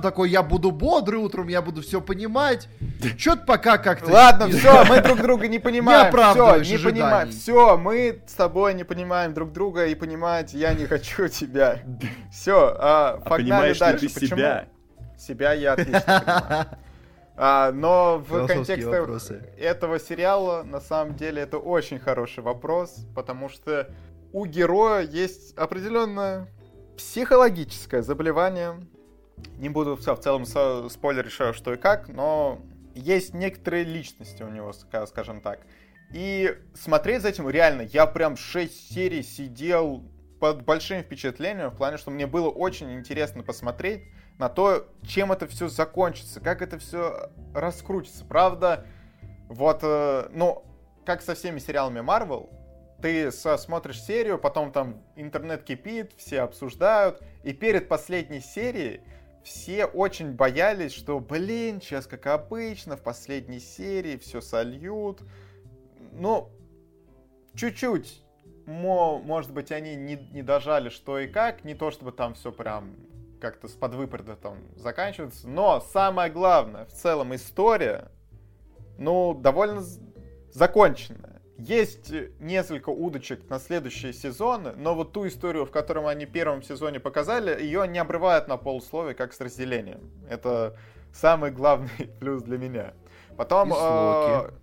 такой, я буду бодрый утром, я буду все понимать. Чё-то пока как-то... Ладно, все, мы друг друга не понимаем. Не оправдываешь ожиданий. Все, мы с тобой не понимаем друг друга, и понимать я не хочу тебя. Все, погнали дальше. Ты себя? Себя я отлично понимаю. Но в контексте этого сериала, на самом деле, это очень хороший вопрос, потому что... У героя есть определенное психологическое заболевание. Не буду в целом спойлер решать, что и как, но есть некоторые личности у него, скажем так. И смотреть за этим реально, я прям 6 серий сидел под большим впечатлением, в плане, что мне было очень интересно посмотреть на то, чем это все закончится, как это все раскрутится. Правда, вот, ну, как со всеми сериалами Marvel, ты смотришь серию, потом там интернет кипит, все обсуждают. И перед последней серией все очень боялись, что, сейчас, как обычно, в последней серии все сольют. Ну, чуть-чуть, может быть, они не дожали что и как. Не то, чтобы там все прям как-то с подвыпорта там заканчивается. Но самое главное, в целом история, ну, довольно законченная. Есть несколько удочек на следующие сезоны, но вот ту историю, в которой они в первом сезоне показали, ее не обрывают на полусловие, как с разделением. Это самый главный плюс для меня. Потом... И с Локи.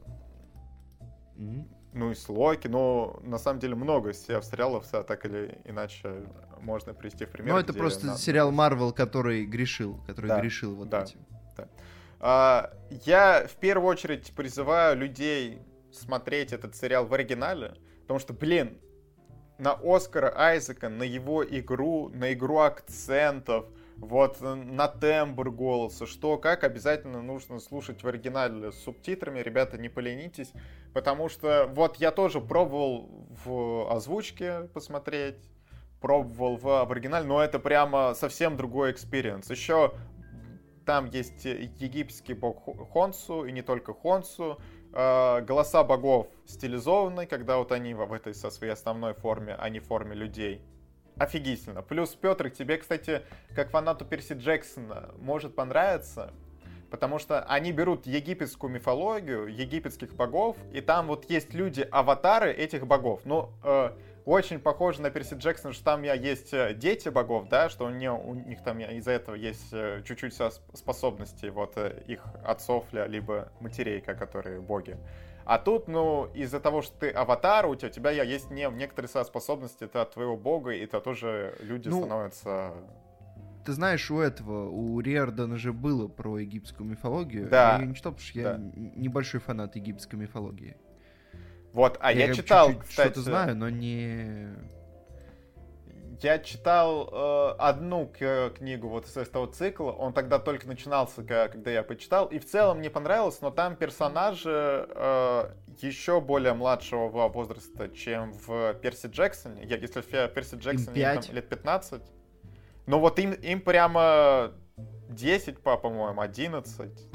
Ну и с Локи, но на самом деле много сериалов, так или иначе, можно привести в пример. Ну это просто сериал Marvel, который грешил, этим. Да. Я в первую очередь призываю людей... смотреть этот сериал в оригинале, потому что, на Оскара Айзека, на его игру, на игру акцентов, вот, на тембр голоса, что, как, обязательно нужно слушать в оригинале с субтитрами, ребята, не поленитесь, потому что, вот, я тоже пробовал в озвучке посмотреть, пробовал в оригинале, но это прямо совсем другой экспириенс. Еще там есть египетский бог Хонсу, и не только Хонсу, голоса богов стилизованы, когда вот они в этой со своей основной форме, а не в форме людей. Офигительно. Плюс, Петр, тебе, кстати, как фанату Перси Джексона, может понравиться, потому что они берут египетскую мифологию, египетских богов, и там вот есть люди-аватары этих богов. Ну, очень похоже на Перси Джексона, что там есть дети богов, да, что у них там из-за этого есть чуть-чуть способности вот их отцов, либо матерей, которые боги. А тут, из-за того, что ты аватар, у тебя есть некоторые способности от твоего бога, и это тоже люди становятся... Ты знаешь, у Риордана же было про египетскую мифологию. Да. Я ее не читал, потому что я небольшой фанат египетской мифологии. Вот, я читал, кстати... Что-то знаю, но не... Я читал одну книгу вот из этого цикла, он тогда только начинался, когда я почитал, и в целом мне понравилось, но там персонажи еще более младшего возраста, чем в Перси Джексоне. Если в Перси Джексоне там, лет 15, ну вот им прямо 10, по-моему, 11...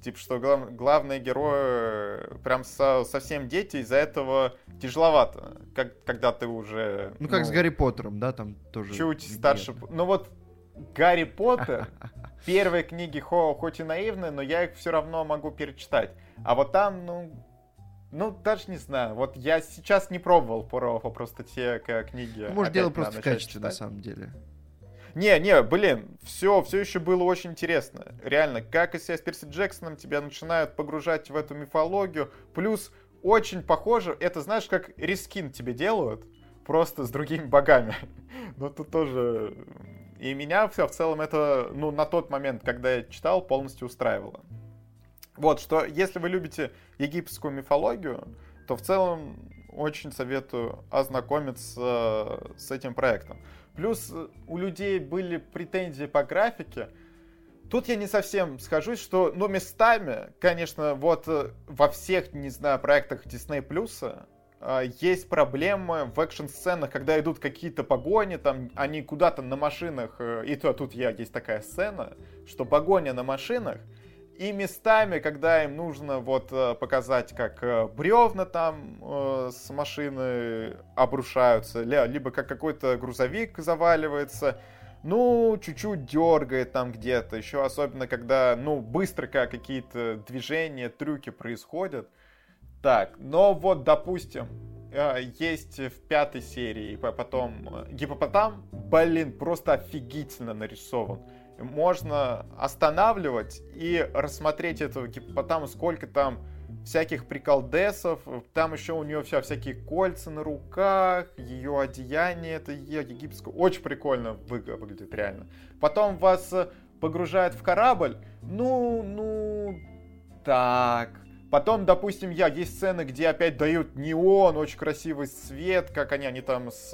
Типа, что главные герои прям совсем дети, из-за этого тяжеловато, когда ты уже... Ну, как с Гарри Поттером, да, там тоже... Чуть старше... Ну, вот Гарри Поттер, первые книги хоть и наивные, но я их все равно могу перечитать. А вот там, даже не знаю. Вот я сейчас не пробовал просто те книги. Может, дело просто в качестве, на самом деле. Все еще было очень интересно. Реально, как и с Перси Джексоном, тебя начинают погружать в эту мифологию. Плюс, очень похоже, это, знаешь, как рискин тебе делают, просто с другими богами. Но тут тоже... И меня все в целом это, на тот момент, когда я читал, полностью устраивало. Вот, что если вы любите египетскую мифологию, то в целом очень советую ознакомиться с этим проектом. Плюс у людей были претензии по графике. Тут я не совсем схожусь, что, местами, конечно, вот во всех, не знаю, проектах Disney+, есть проблемы в экшн-сценах, когда идут какие-то погони, там, они куда-то на машинах, и то, тут есть такая сцена, что погоня на машинах, и местами, когда им нужно вот показать, как бревна там с машины обрушаются, либо как какой-то грузовик заваливается, ну, чуть-чуть дергает там где-то, еще особенно, когда, ну, быстро какие-то движения, трюки происходят. Так, но вот, допустим, есть в 5 серии, потом гипопотам, просто офигительно нарисован. Можно останавливать и рассмотреть этого гипопотама, сколько там всяких приколдесов, там еще у нее всякие кольца на руках, ее одеяние, это египетское, очень прикольно выглядит реально. Потом вас погружают в корабль, так... Потом, допустим, есть сцены, где опять дают неон, очень красивый свет, как они там с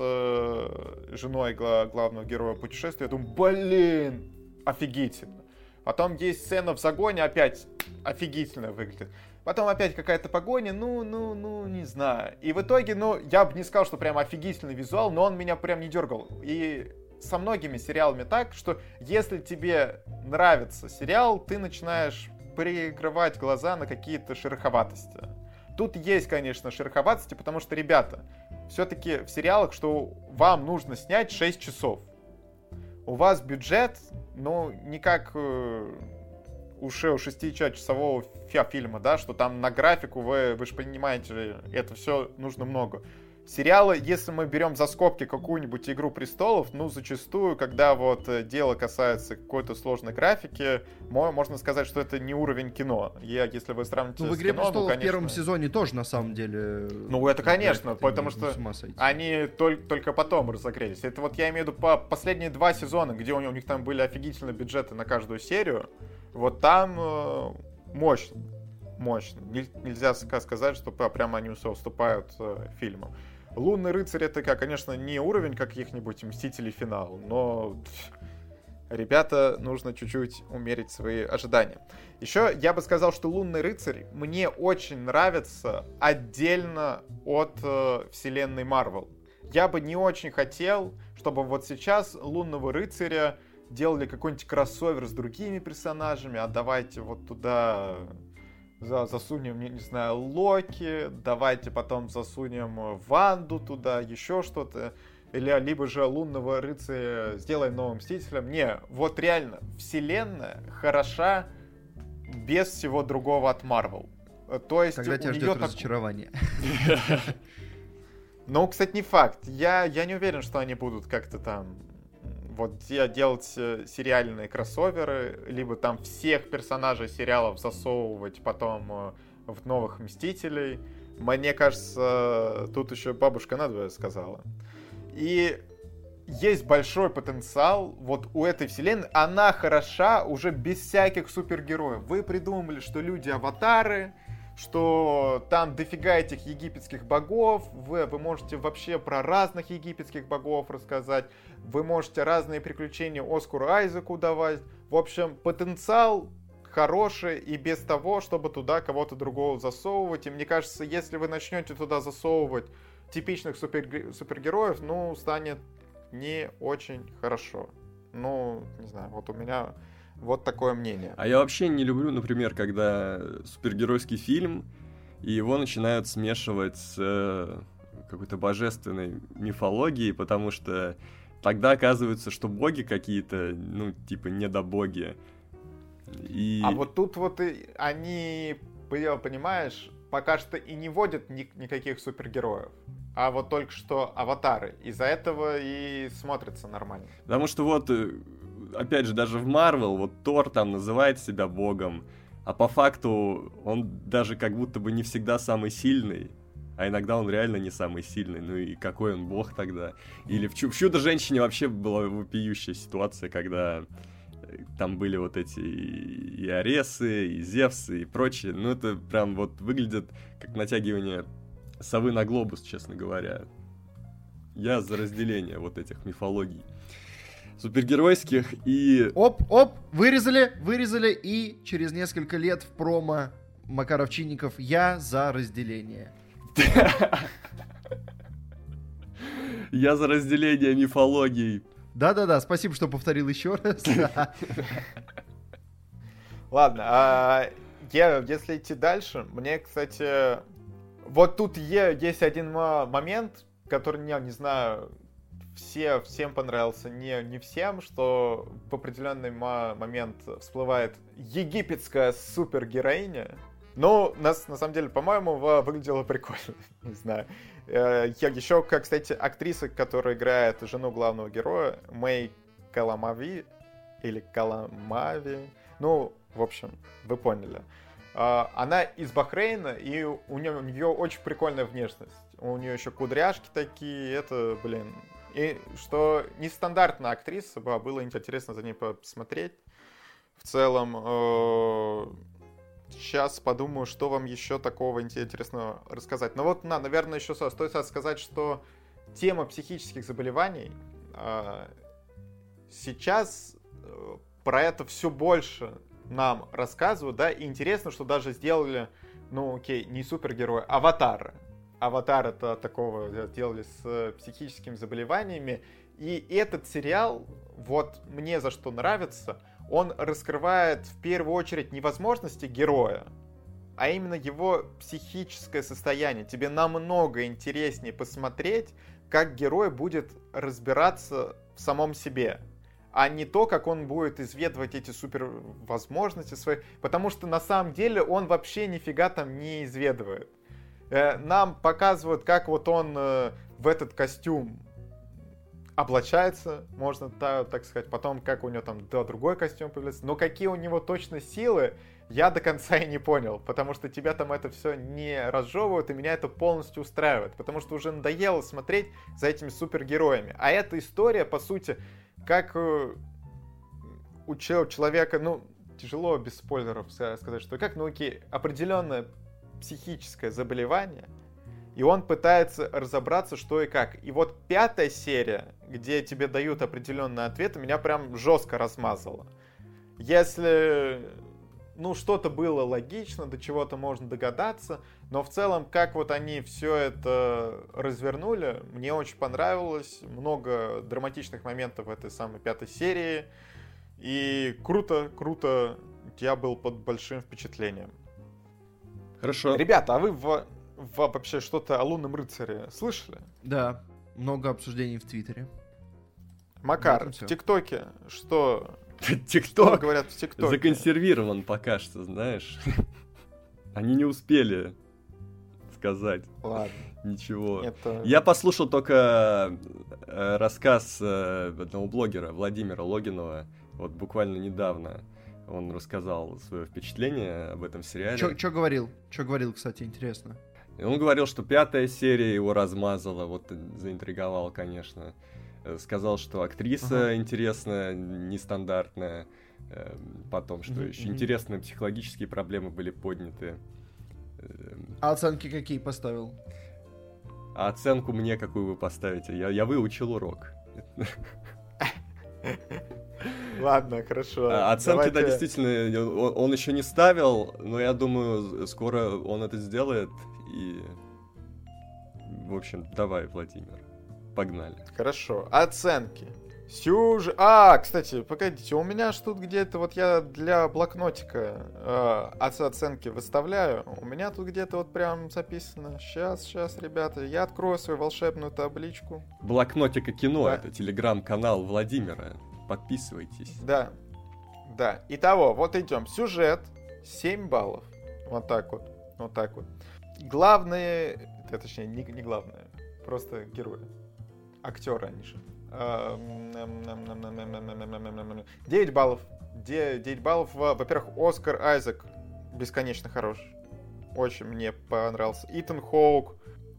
женой главного героя путешествия. Я думаю, офигительно. Потом есть сцена в загоне, опять офигительно выглядит. Потом опять какая-то погоня, не знаю. И в итоге, я бы не сказал, что прям офигительный визуал, но он меня прям не дергал. И со многими сериалами так, что если тебе нравится сериал, ты начинаешь прикрывать глаза на какие-то шероховатости. Тут есть, конечно, шероховатости, потому что, ребята, все-таки в сериалах, что вам нужно снять 6 часов. У вас бюджет, не как у 6-часового фильма, да, что там на графику, вы же понимаете, это все нужно много. Сериалы, если мы берем за скобки какую-нибудь «Игру престолов», зачастую, когда вот дело касается какой-то сложной графики, можно сказать, что это не уровень кино. Если вы сравните с «Игре кино», престолов, конечно... в первом сезоне тоже, на самом деле... это, конечно, потому что они только потом разогрелись. Это вот я имею в виду последние 2 сезона, где у них там были офигительные бюджеты на каждую серию. Вот там мощно. Нельзя сказать, что прямо они все уступают фильмам. «Лунный рыцарь» — это, конечно, не уровень каких-нибудь «Мстителей. Финал», но, ребята, нужно чуть-чуть умерить свои ожидания. Еще я бы сказал, что «Лунный рыцарь» мне очень нравится отдельно от вселенной Марвел. Я бы не очень хотел, чтобы вот сейчас «Лунного рыцаря» делали какой-нибудь кроссовер с другими персонажами, а давайте вот туда... засунем, не знаю, Локи, давайте потом засунем Ванду туда, еще что-то. Либо же «Лунного рыцаря» сделаем новым «Мстителем». Не, вот реально, вселенная хороша без всего другого от Марвел. То есть тогда тебя ждет разочарование. Кстати, не факт. Я не уверен, что они будут как-то там... делать сериальные кроссоверы, либо там всех персонажей сериалов засовывать потом в новых «Мстителей». Мне кажется, тут еще бабушка надвое сказала. И есть большой потенциал у этой вселенной. Она хороша уже без всяких супергероев. Вы придумали, что люди-аватары, что там дофига этих египетских богов, вы можете вообще про разных египетских богов рассказать, вы можете разные приключения Оскару Айзеку давать. В общем, потенциал хороший и без того, чтобы туда кого-то другого засовывать. И мне кажется, если вы начнете туда засовывать типичных супергероев, станет не очень хорошо. Не знаю, вот у меня... Вот такое мнение. А я вообще не люблю, например, когда супергеройский фильм, и его начинают смешивать с какой-то божественной мифологией, потому что тогда оказывается, что боги какие-то, недобоги. А вот тут они, понимаешь, пока что и не водят никаких супергероев. А вот только что аватары. Из-за этого и смотрится нормально. Потому что опять же, даже в Marvel, Тор там называет себя богом, а по факту он даже как будто бы не всегда самый сильный, а иногда он реально не самый сильный, и какой он бог тогда? Или в «Чудо-женщине» вообще была вопиющая ситуация, когда там были эти и Аресы, и Зевсы, и прочее, это прям выглядит как натягивание совы на глобус, честно говоря. Я за разделение этих мифологий. Супергеройских и... Оп, вырезали, и через несколько лет в промо Макар Овчинников: я за разделение. Я за разделение мифологий. Да-да-да, спасибо, что повторил еще раз. Ладно, если идти дальше, мне, кстати... Вот тут есть один момент, который, я не знаю, всем понравился, не всем, что в определенный момент всплывает египетская супергероиня. Ну, на самом деле, по-моему, выглядело прикольно, не знаю. Еще, как, кстати, актриса, которая играет жену главного героя, Мэй Каламави, или Каламави, ну, в общем, вы поняли. Она из Бахрейна, и у нее очень прикольная внешность. У нее еще кудряшки такие, это, блин... И что нестандартная актриса, было интересно за ней посмотреть. В целом, сейчас подумаю, что вам еще такого интересного рассказать. Но вот, наверное, еще стоит сказать, что тема психических заболеваний сейчас про это все больше нам рассказывают, да, и интересно, что даже сделали, ну, окей, не супергерои, аватары. Аватар это такого делали с психическими заболеваниями. И этот сериал, вот мне за что нравится, он раскрывает в первую очередь не возможности героя, а именно его психическое состояние. Тебе намного интереснее посмотреть, как герой будет разбираться в самом себе, а не то, как он будет изведывать эти супервозможности свои. Потому что на самом деле он вообще нифига там не изведывает. Нам показывают, как вот он в этот костюм облачается, можно так сказать, потом как у него там другой костюм появляется, но какие у него точно силы, я до конца и не понял, потому что тебя там это все не разжевывают, и меня это полностью устраивает, потому что уже надоело смотреть за этими супергероями. А эта история, по сути, как у человека, ну, тяжело без спойлеров сказать, что как, ну окей, определенная психическое заболевание, и он пытается разобраться, что и как. И вот 5-я серия, где тебе дают определенные ответы, меня прям жестко размазало. Если, ну, что-то было логично, до чего-то можно догадаться, но в целом, как вот они все это развернули, мне очень понравилось. Много драматичных моментов в этой самой 5-й серии, и круто, я был под большим впечатлением. Хорошо. Ребята, а вы вообще что-то о «Лунном рыцаре» слышали? Да, много обсуждений в Твиттере. Макар, в ТикТоке что? ТикТок? Говорят, в ТикТоке. Законсервирован пока что, знаешь. Они не успели сказать. Ладно. Ничего. Это... Я послушал только рассказ одного блогера, Владимира Логинова, вот буквально недавно. Он рассказал свое впечатление об этом сериале. Чё говорил? Чё говорил, кстати, интересно. И он говорил, что 5-я серия его размазала, вот заинтриговал, конечно. Сказал, что актриса интересная, нестандартная. Потом, что еще интересные психологические проблемы были подняты. А оценки какие поставил? А оценку мне какую вы поставите? Я выучил урок. Ладно, хорошо. Оценки, да, действительно, он еще не ставил, но я думаю, скоро он это сделает. И, в общем, давай, Владимир, погнали. Хорошо, оценки. Кстати, погодите, у меня ж тут где-то, вот я для блокнотика оценки выставляю. У меня тут где-то вот прям записано. Сейчас, ребята, я открою свою волшебную табличку. Блокнотика кино, да. Это телеграм-канал Владимира. Подписывайтесь. Да. Итого, вот идем. Сюжет 7 баллов. Вот так вот. Главные, точнее, не главные, просто герои. Актеры они же. 9 баллов. 9 баллов. Во-первых, Оскар Айзек бесконечно хорош. Очень мне понравился. Итан Хоук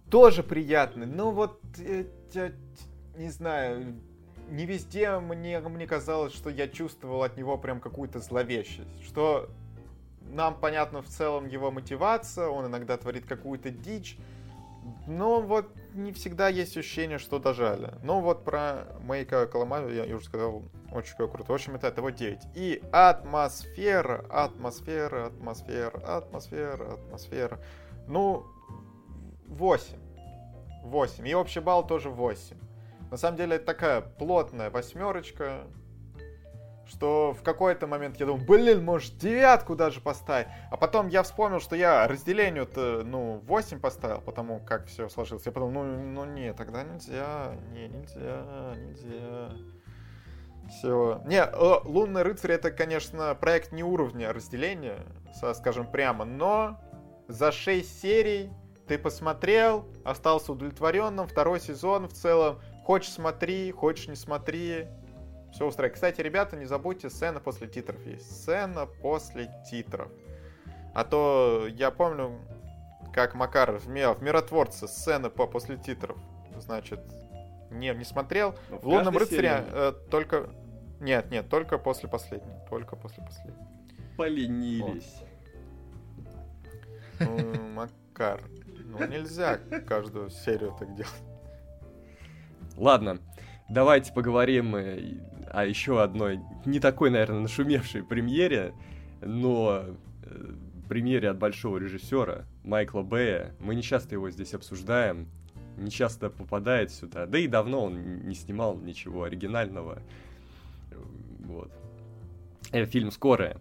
тоже приятный. Ну вот, не знаю... Не везде мне казалось, что я чувствовал от него прям какую-то зловещесть. Что нам понятно в целом его мотивация, он иногда творит какую-то дичь. Но вот не всегда есть ощущение, что дожали. Ну вот про Мэйка Каламави я уже сказал, очень круто. В общем, это вот 9. И атмосфера. Ну, 8. И общий балл тоже 8. На самом деле, это такая плотная восьмерочка, что в какой-то момент я думал, может, 9 даже поставить. А потом я вспомнил, что я разделению-то, 8 поставил, потому как все сложилось. Я подумал, не, тогда нельзя. Все. «Лунный рыцарь» — это, конечно, проект не уровня разделения, скажем прямо, но за 6 серий ты посмотрел, остался удовлетворенным, 2 сезон в целом. Хочешь — смотри, хочешь — не смотри. Все устраивает. Кстати, ребята, не забудьте, сцена после титров есть. Сцена после титров. А то я помню, как Макар в «Миротворце» сцены после титров, значит, не смотрел. Но в «Лунном рыцаре» только... Нет, только после последней. Поленились. Вот. Макар, нельзя каждую серию так делать. Ладно, давайте поговорим о еще одной, не такой, наверное, нашумевшей премьере, но премьере от большого режиссера Майкла Бэя. Мы не часто его здесь обсуждаем, не часто попадает сюда, да и давно он не снимал ничего оригинального. Вот. Фильм «Скорая»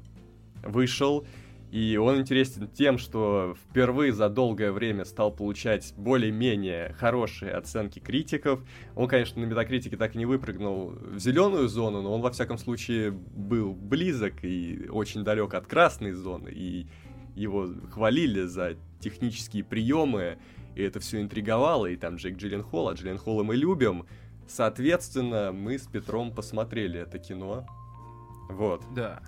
вышел, и он интересен тем, что впервые за долгое время стал получать более-менее хорошие оценки критиков. Он, конечно, на «Метакритике» так и не выпрыгнул в зеленую зону, но он, во всяком случае, был близок и очень далек от красной зоны. И его хвалили за технические приемы, и это все интриговало. И там Джейк Джилленхол, а Джилленхола мы любим. Соответственно, мы с Петром посмотрели это кино. Вот. Да.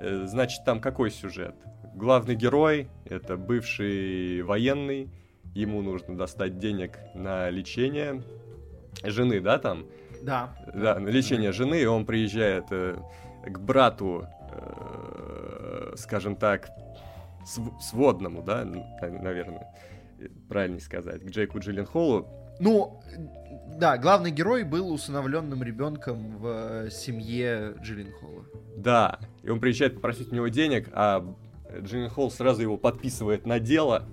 Значит, там какой сюжет? Главный герой — это бывший военный, ему нужно достать денег на лечение жены, да, там? Да. Да, на лечение жены, и он приезжает к брату, скажем так, сводному, да, наверное, правильнее сказать, к Джейку Джилленхолу. Да, главный герой был усыновленным ребенком в семье Джилленхола. Да, и он приезжает попросить у него денег, а Джилленхол сразу его подписывает на дело.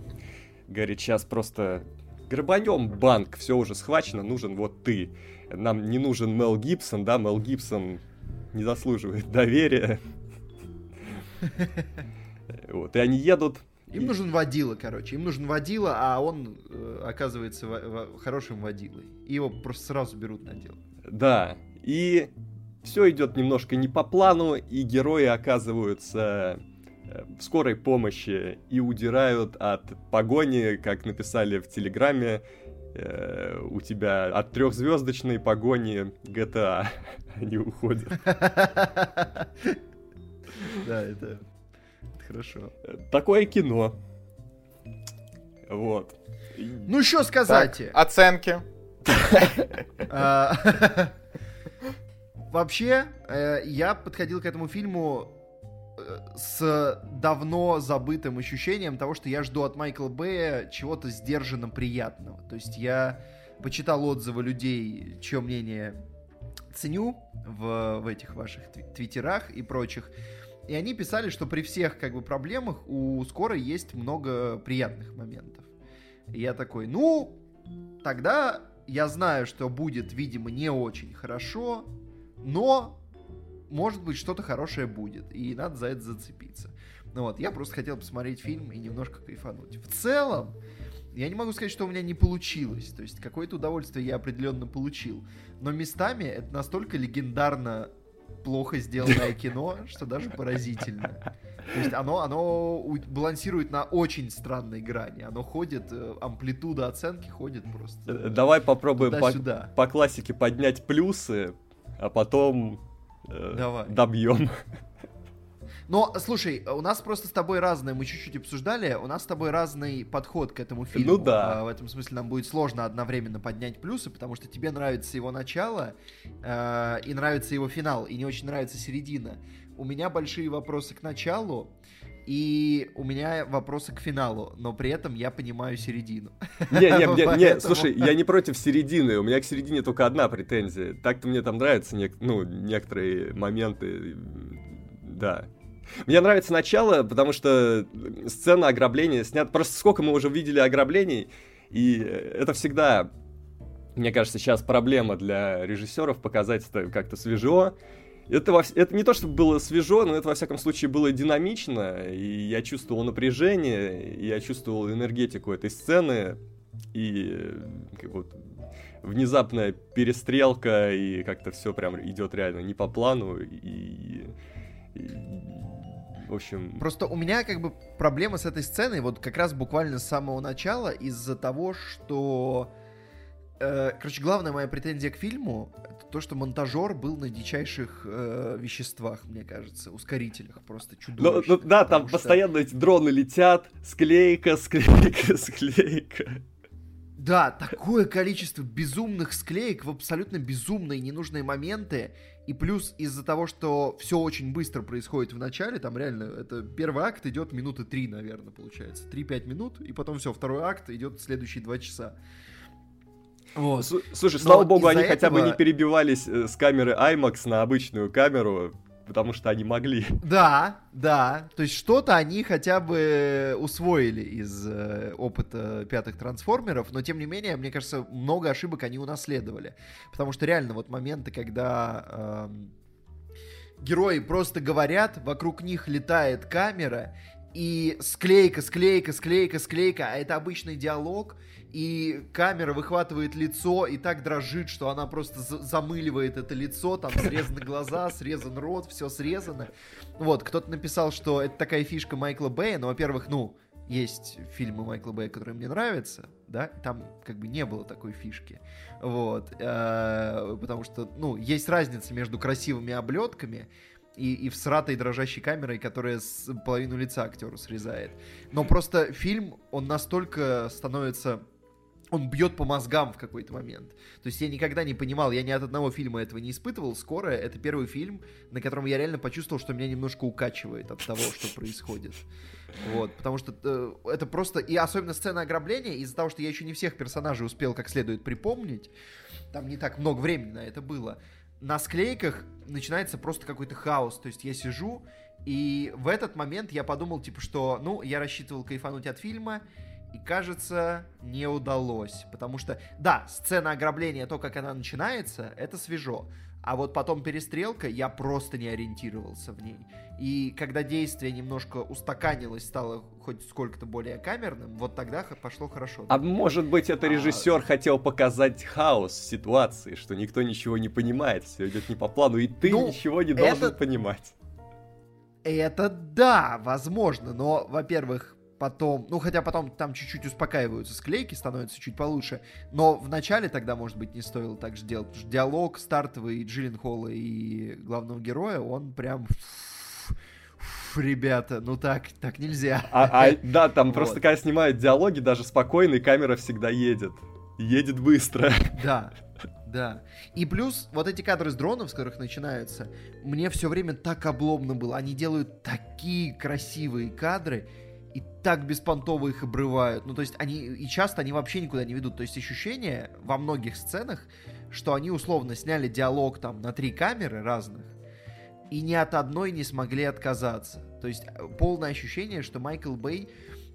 Говорит, сейчас просто грабанем банк, все уже схвачено, нужен вот ты. Нам не нужен Мел Гибсон, да, Мел Гибсон не заслуживает доверия. Вот, и они едут. Им нужен водила, а он оказывается хорошим водилой. И его просто сразу берут на дело. Да, и все идет немножко не по плану, и герои оказываются в скорой помощи и удирают от погони, как написали в Телеграме, у тебя от 3-звездочной погони GTA они уходят. Да, это... Хорошо. Такое кино. Вот. Что сказать? Так, оценки. Вообще, я подходил к этому фильму с давно забытым ощущением того, что я жду от Майкла Бэя чего-то сдержанно приятного. То есть я почитал отзывы людей, чье мнение ценю в этих ваших твиттерах и прочих. И они писали, что при всех проблемах у «Скорой» есть много приятных моментов. И я такой, тогда я знаю, что будет, видимо, не очень хорошо, но, может быть, что-то хорошее будет, и надо за это зацепиться. Я просто хотел посмотреть фильм и немножко кайфануть. В целом, я не могу сказать, что у меня не получилось, то есть какое-то удовольствие я определенно получил, но местами это настолько легендарно плохо сделанное кино, что даже поразительно. То есть оно балансирует на очень странной грани. Оно ходит, амплитуда оценки ходит просто. Давай попробуем по классике поднять плюсы, а потом добьем. Но, слушай, у нас просто с тобой разное, мы чуть-чуть обсуждали, у нас с тобой разный подход к этому фильму. В этом смысле нам будет сложно одновременно поднять плюсы, потому что тебе нравится его начало, и нравится его финал, и не очень нравится середина. У меня большие вопросы к началу, и у меня вопросы к финалу, но при этом я понимаю середину. Не, слушай, я не против середины, у меня к середине только одна претензия. Так-то мне там нравятся некоторые моменты, да. Мне нравится начало, потому что сцена ограбления снята... Просто сколько мы уже видели ограблений, И это всегда, мне кажется, сейчас проблема для режиссеров, показать это как-то свежо. Это не то, что было свежо, но это, во всяком случае, было динамично, и я чувствовал напряжение, и я чувствовал энергетику этой сцены, и как вот внезапная перестрелка, и как-то все прям идет реально не по плану, и в общем... Просто у меня как бы проблема с этой сценой вот как раз буквально с самого начала из-за того, что... Короче, главная моя претензия к фильму — это то, что монтажер был на дичайших веществах, мне кажется, ускорителях, просто чудовищных. Ну, да, там что... постоянно эти дроны летят, склейка. Да, такое количество безумных склеек в абсолютно безумные ненужные моменты, и плюс из-за того, что все очень быстро происходит в начале, там реально, это первый акт идет минуты 3, наверное, получается, 3-5 минут, и потом все, второй акт идет следующие 2 часа. Вот. Слушай, слава богу, они хотя бы не перебивались с камеры IMAX на обычную камеру, потому что они могли. Да, то есть что-то они хотя бы усвоили из опыта пятых трансформеров, но тем не менее, мне кажется, много ошибок они унаследовали, потому что реально вот моменты, когда герои просто говорят, вокруг них летает камера, и склейка, а это обычный диалог, и камера выхватывает лицо и так дрожит, что она просто замыливает это лицо, там срезаны глаза, срезан рот, все срезано. Вот, кто-то написал, что это такая фишка Майкла Бэя, но, во-первых, есть фильмы Майкла Бэя, которые мне нравятся, да, там как бы не было такой фишки, вот, потому что, есть разница между красивыми облетками и всратой дрожащей камерой, которая половину лица актеру срезает. Но просто фильм, он настолько становится... Он бьет по мозгам в какой-то момент. То есть я никогда не понимал, я ни от одного фильма этого не испытывал. «Скорая» — это первый фильм, на котором я реально почувствовал, что меня немножко укачивает от того, что происходит. Вот, потому что это просто... И особенно сцена ограбления, из-за того, что я еще не всех персонажей успел как следует припомнить, там не так много времени на это было, на склейках начинается просто какой-то хаос. То есть я сижу, и в этот момент я подумал, что, я рассчитывал кайфануть от фильма, и, кажется, не удалось. Потому что, да, сцена ограбления, то, как она начинается, это свежо. А вот потом перестрелка, я просто не ориентировался в ней. И когда действие немножко устаканилось, стало хоть сколько-то более камерным, вот тогда пошло хорошо. А может быть, это режиссер хотел показать хаос в ситуации, что никто ничего не понимает, все идет не по плану, и ты ничего не должен понимать. Это да, возможно, но, во-первых... Потом, хотя потом там чуть-чуть успокаиваются склейки, становятся чуть получше, но в начале тогда, может быть, не стоило так же делать, потому что диалог стартовый Джилленхола и главного героя, он прям... Ребята, так нельзя. Да, там вот. Просто когда снимают диалоги, даже спокойно, камера всегда едет. Едет быстро. Да. И плюс вот эти кадры с дронов, с которых начинаются, мне все время так обломно было. Они делают такие красивые кадры, и так беспонтово их обрывают. То есть они... И часто они вообще никуда не ведут. То есть ощущение во многих сценах, что они условно сняли диалог там на 3 камеры разных, и ни от одной не смогли отказаться. То есть полное ощущение, что Майкл Бэй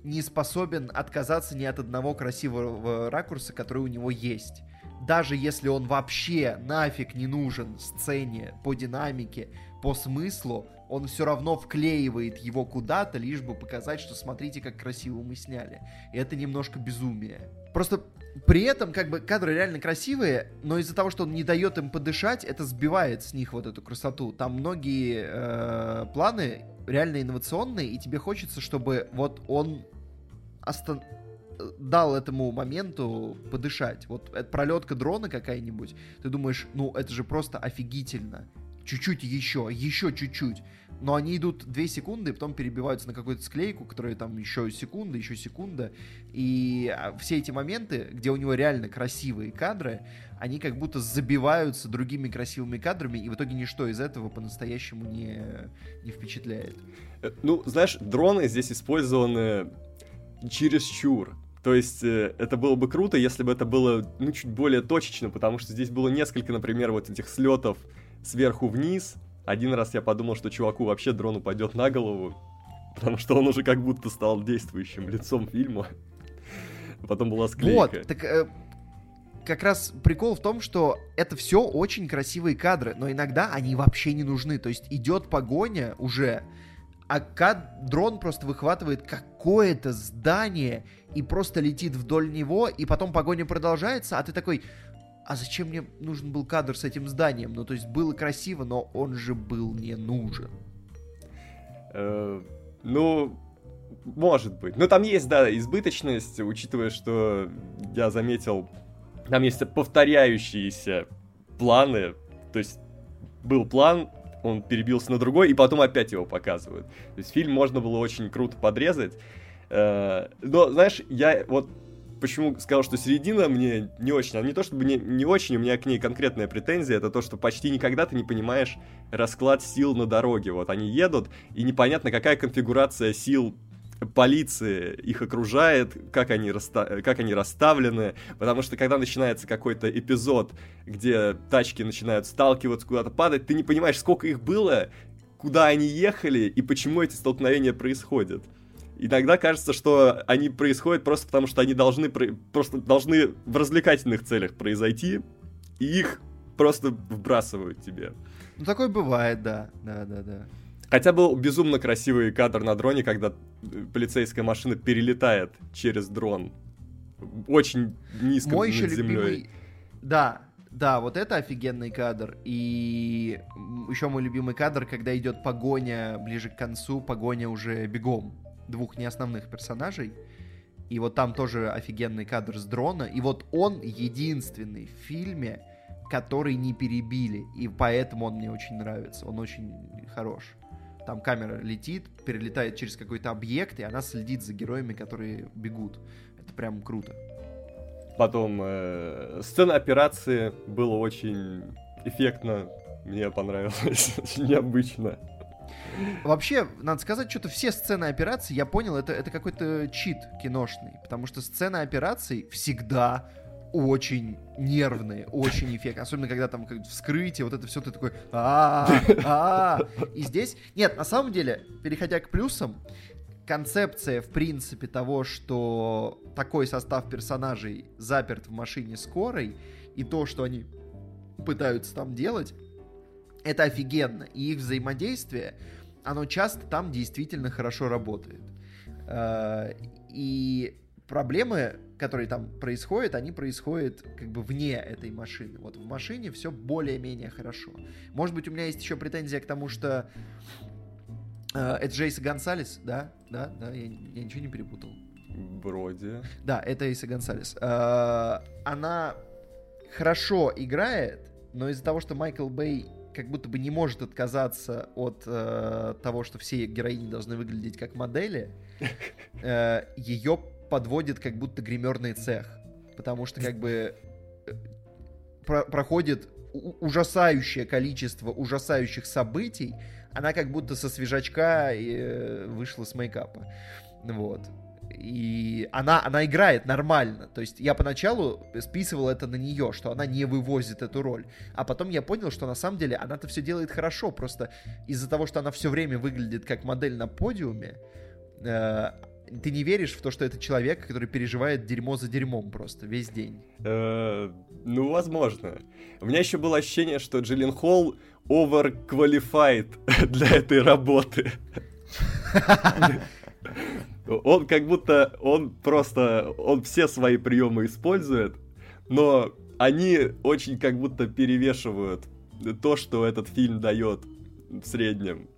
не способен отказаться ни от одного красивого ракурса, который у него есть. Даже если он вообще нафиг не нужен сцене, по динамике, по смыслу, он все равно вклеивает его куда-то, лишь бы показать, что смотрите, как красиво мы сняли. И это немножко безумие. Просто при этом как бы кадры реально красивые, но из-за того, что он не дает им подышать, это сбивает с них вот эту красоту. Там многие планы реально инновационные, и тебе хочется, чтобы вот он дал этому моменту подышать. Вот пролетка дрона какая-нибудь, ты думаешь, это же просто офигительно. Чуть-чуть еще чуть-чуть. Но они идут 2 секунды, и потом перебиваются на какую-то склейку, которая там еще секунда. И все эти моменты, где у него реально красивые кадры, они как будто забиваются другими красивыми кадрами, и в итоге ничто из этого по-настоящему не впечатляет. Знаешь, дроны здесь использованы чересчур. То есть это было бы круто, если бы это было чуть более точечно, потому что здесь было несколько, например, вот этих слетов сверху вниз. Один раз я подумал, что чуваку вообще дрон упадет на голову, потому что он уже как будто стал действующим лицом фильма. Потом была склейка. Вот, так как раз прикол в том, что это все очень красивые кадры, но иногда они вообще не нужны. То есть идет погоня уже, а дрон просто выхватывает какое-то здание и просто летит вдоль него, и потом погоня продолжается, а ты такой... А зачем мне нужен был кадр с этим зданием? Ну, то есть было красиво, но он же был не нужен. Ну, может быть. Но там есть, да, избыточность, учитывая, что я заметил, там есть повторяющиеся планы. То есть был план, он перебился на другой, и потом опять его показывают. То есть фильм можно было очень круто подрезать. Но, знаешь, я вот... Почему сказал, что середина мне не очень, а не то, чтобы не очень, у меня к ней конкретная претензия, это то, что почти никогда ты не понимаешь расклад сил на дороге, вот они едут, и непонятно, какая конфигурация сил полиции их окружает, как они расставлены, потому что когда начинается какой-то эпизод, где тачки начинают сталкиваться, куда-то падать, ты не понимаешь, сколько их было, куда они ехали и почему эти столкновения происходят. Иногда кажется, что они происходят просто потому, что они должны в развлекательных целях произойти, и их просто вбрасывают тебе. Ну, такое бывает, да. Хотя был безумно красивый кадр на дроне, когда полицейская машина перелетает через дрон. Очень низко над землей. Любимый... Да, вот это офигенный кадр. И еще мой любимый кадр, когда идет погоня ближе к концу, погоня уже бегом. Двух неосновных персонажей. И вот там тоже офигенный кадр с дрона. И вот он единственный в фильме, который не перебили. И поэтому он мне очень нравится. Он очень хорош. Там камера летит, перелетает через какой-то объект, и она следит за героями, которые бегут. Это прям круто. Потом сцена операции была очень эффектно. Мне понравилось. Очень необычно. Вообще, надо сказать, что-то все сцены операций, я понял, это какой-то чит киношный, потому что сцены операций всегда очень нервные, очень эффектные, особенно когда там вскрытие, вот это все, ты такой и здесь... Нет, на самом деле, переходя к плюсам, концепция, в принципе, того, что такой состав персонажей заперт в машине скорой, и то, что они пытаются там делать... Это офигенно, и их взаимодействие, оно часто там действительно хорошо работает. И проблемы, которые там происходят, они происходят как бы вне этой машины. Вот в машине все более-менее хорошо. Может быть, у меня есть еще претензия к тому, что это Иса Гонсалес, да, я ничего не перепутал. Вроде. Да, это Иса Гонсалес. Она хорошо играет, но из-за того, что Майкл Бэй как будто бы не может отказаться от того, что все героини должны выглядеть как модели, ее подводит как будто гримерный цех. Потому что как бы проходит ужасающее количество ужасающих событий, она как будто со свежачка вышла с мейкапа. Вот. И она играет нормально. То есть я поначалу списывал это на нее, что она не вывозит эту роль. А потом я понял, что на самом деле она-то все делает хорошо. Просто из-за того, что она все время выглядит как модель на подиуме, ты не веришь в то, что это человек, который переживает дерьмо за дерьмом просто весь день. Ну, возможно. У меня еще было ощущение, что Джилленхол overqualified для этой работы. Он как будто, он все свои приемы использует, но они очень как будто перевешивают то, что этот фильм дает в среднем.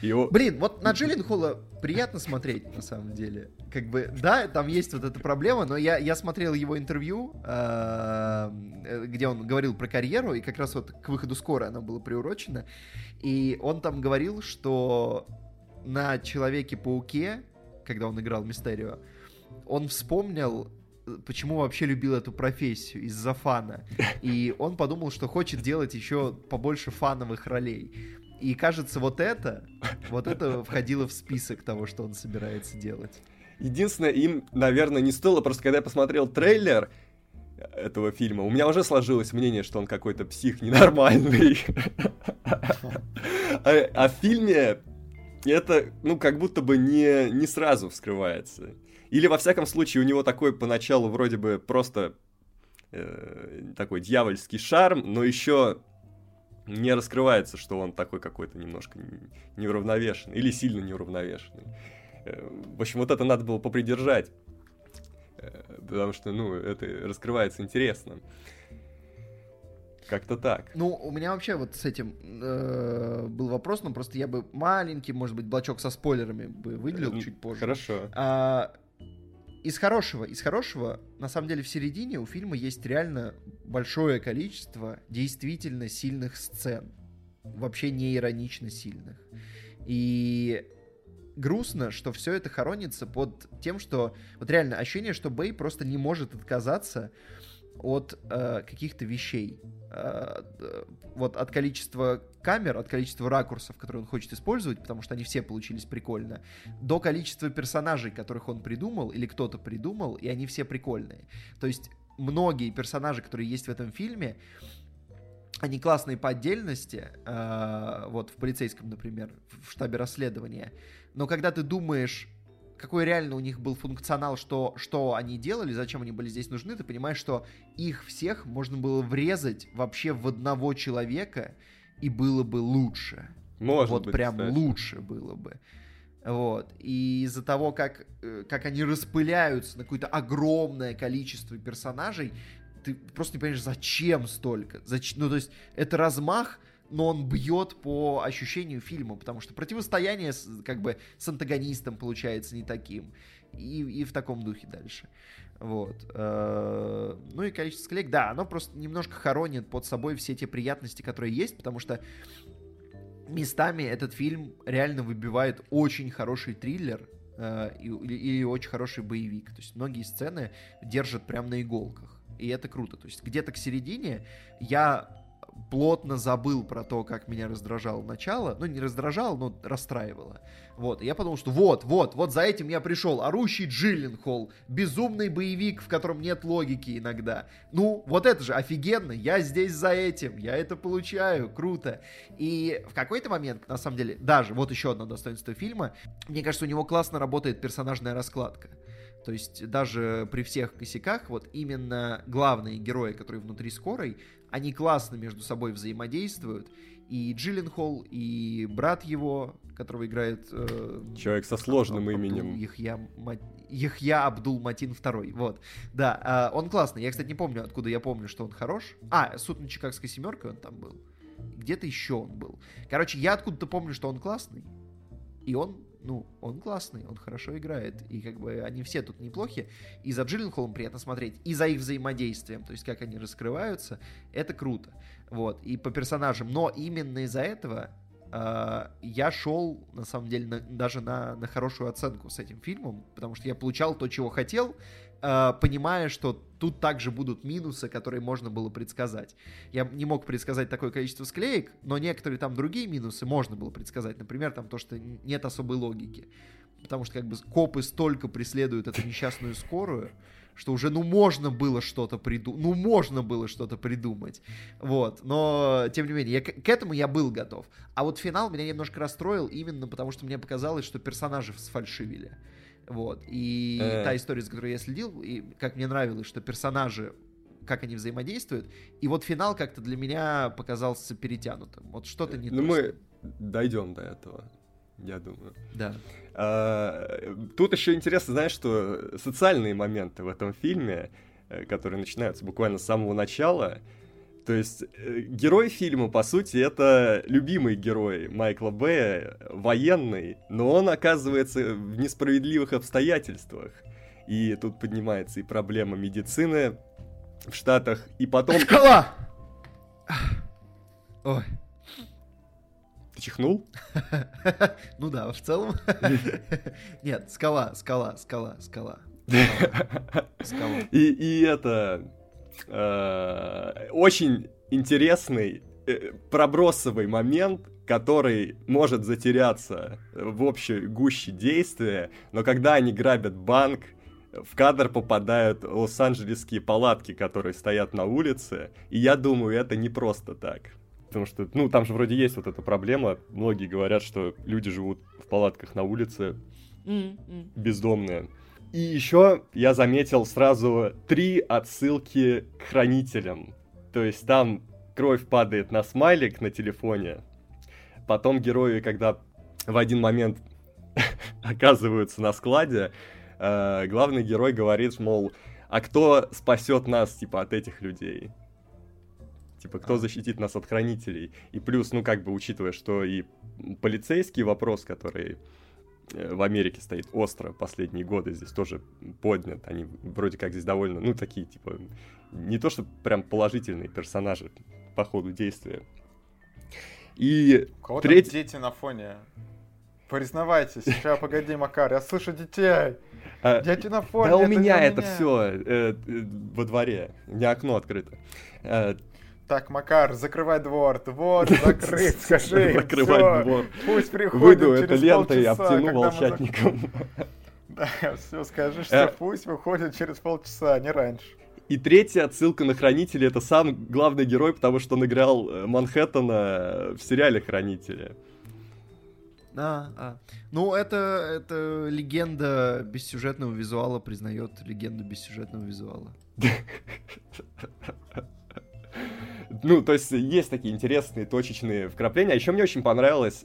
Блин, вот на Джилленхола приятно смотреть, на самом деле. Как бы, да, там есть вот эта проблема, но я смотрел его интервью, где он говорил про карьеру, и как раз вот к выходу «Скорой» оно было приурочено, и он там говорил, что... На Человеке-пауке, когда он играл Мистерио, он вспомнил, почему вообще любил эту профессию, из-за фана. И он подумал, что хочет делать еще побольше фановых ролей. И кажется, вот это входило в список того, что он собирается делать. Единственное, им, наверное, не стоило, просто когда я посмотрел трейлер этого фильма, у меня уже сложилось мнение, что он какой-то псих ненормальный. А в фильме... Это, ну, как будто бы не сразу вскрывается. Или, во всяком случае, у него такой поначалу вроде бы просто такой дьявольский шарм, но еще не раскрывается, что он такой какой-то немножко неуравновешенный или сильно неуравновешенный. В общем, вот это надо было попридержать, потому что, ну, это раскрывается интересно. Как-то так. Ну, у меня вообще вот с этим был вопрос, но просто я бы маленький, может быть, блочок со спойлерами бы выделил чуть позже. Хорошо. Из хорошего, на самом деле, в середине у фильма есть реально большое количество действительно сильных сцен. Вообще не иронично сильных. И грустно, что все это хоронится под тем, что... Вот реально ощущение, что Бэй просто не может отказаться от каких-то вещей. Вот от количества камер, от количества ракурсов, которые он хочет использовать, потому что они все получились прикольно, до количества персонажей, которых он придумал или кто-то придумал, и они все прикольные. То есть многие персонажи, которые есть в этом фильме, они классные по отдельности, вот в «Полицейском», например, в штабе расследования, но когда ты думаешь, какой реально у них был функционал, что они делали, зачем они были здесь нужны, ты понимаешь, что их всех можно было врезать вообще в одного человека, и было бы лучше. Может вот быть, прям кстати. Лучше было бы. Вот. И из-за того, как они распыляются на какое-то огромное количество персонажей, ты просто не понимаешь, зачем столько. Ну, то есть, это размах, но он бьет по ощущению фильма, потому что противостояние как бы с антагонистом получается не таким. И в таком духе дальше. Вот. Ну и количество склеек, да, оно просто немножко хоронит под собой все те приятности, которые есть, потому что местами этот фильм реально выбивает очень хороший триллер или очень хороший боевик. То есть многие сцены держат прям на иголках, и это круто. То есть где-то к середине я плотно забыл про то, как меня раздражало начало. Ну, не раздражало, но расстраивало. Вот. И я подумал, что вот за этим я пришел. Орущий Джилленхол. Безумный боевик, в котором нет логики иногда. Ну, вот это же офигенно. Я здесь за этим. Я это получаю. Круто. И в какой-то момент, на самом деле, даже вот еще одно достоинство фильма. Мне кажется, у него классно работает персонажная раскладка. То есть даже при всех косяках, вот именно главные герои, которые внутри Скорой, они классно между собой взаимодействуют. И Джилленхол, и брат его, которого играет... человек со сложным именем. Яхья Абдул-Матин II. Вот. Да, он классный. Я, кстати, не помню, откуда я помню, что он хорош. «Суд над Чикагской семеркой» он там был. Где-то еще он был. Короче, я откуда-то помню, что он классный. И он классный, он хорошо играет, и как бы они все тут неплохи, и за Джилленхолом приятно смотреть, и за их взаимодействием, то есть как они раскрываются, это круто, вот, и по персонажам, но именно из-за этого я шел, на самом деле, даже на хорошую оценку с этим фильмом, потому что я получал то, чего хотел, понимая, что тут также будут минусы, которые можно было предсказать. Я не мог предсказать такое количество склеек, но некоторые там другие минусы можно было предсказать. Например, там то, что нет особой логики. Потому что как бы копы столько преследуют эту несчастную скорую, что уже можно было что-то придумать. Вот. Но, тем не менее, к этому я был готов. А вот финал меня немножко расстроил именно потому, что мне показалось, что персонажи сфальшивили. Вот, и та история, за которой я следил, и как мне нравилось, что персонажи, как они взаимодействуют, и вот финал как-то для меня показался перетянутым, вот что-то не то. Ну, мы дойдем до этого, я думаю. Да. Тут еще интересно, знаешь, что социальные моменты в этом фильме, которые начинаются буквально с самого начала, то есть герой фильма, по сути, это любимый герой Майкла Бэя, военный, но он оказывается в несправедливых обстоятельствах. И тут поднимается и проблема медицины в Штатах, и потом... Шкала! Ой. Ты чихнул? Ну да, в целом. Нет, скала. И это... очень интересный пробросовый момент, который может затеряться в общей гуще действия, но когда они грабят банк, в кадр попадают лос-анджелесские палатки, которые стоят на улице, и я думаю, это не просто так. Потому что, ну, там же вроде есть вот эта проблема, многие говорят, что люди живут в палатках на улице, бездомные. И еще я заметил сразу 3 отсылки к Хранителям. То есть там кровь падает на смайлик на телефоне. Потом герои, когда в один момент оказываются на складе, главный герой говорит, мол, а кто спасет нас, типа, от этих людей? Типа, кто защитит нас от Хранителей? И плюс, ну, как бы, учитывая, что и полицейский вопрос, который в Америке стоит остро последние годы, здесь тоже поднят. Они вроде как здесь довольно, ну, такие, типа, не то, что прям положительные персонажи по ходу действия. И у кого там дети на фоне? Признавайтесь, сейчас, погоди, Макар, я слышу детей. Дети на фоне. Да у меня это все во дворе, у меня окно открыто. Так, Макар, закрывай двор, двор закрыт, скажи, закрывай двор. Пусть приходит через полчаса. Выйду этой лентой и обтяну волшебником. Да, все, скажи, что пусть выходит через полчаса, не раньше. И третья отсылка на Хранители — это сам главный герой, потому что он играл Манхэттена в сериале «Хранители». Ну, это легенда бессюжетного визуала признает легенду бессюжетного визуала. Ну, то есть есть такие интересные точечные вкрапления. А еще мне очень понравилось,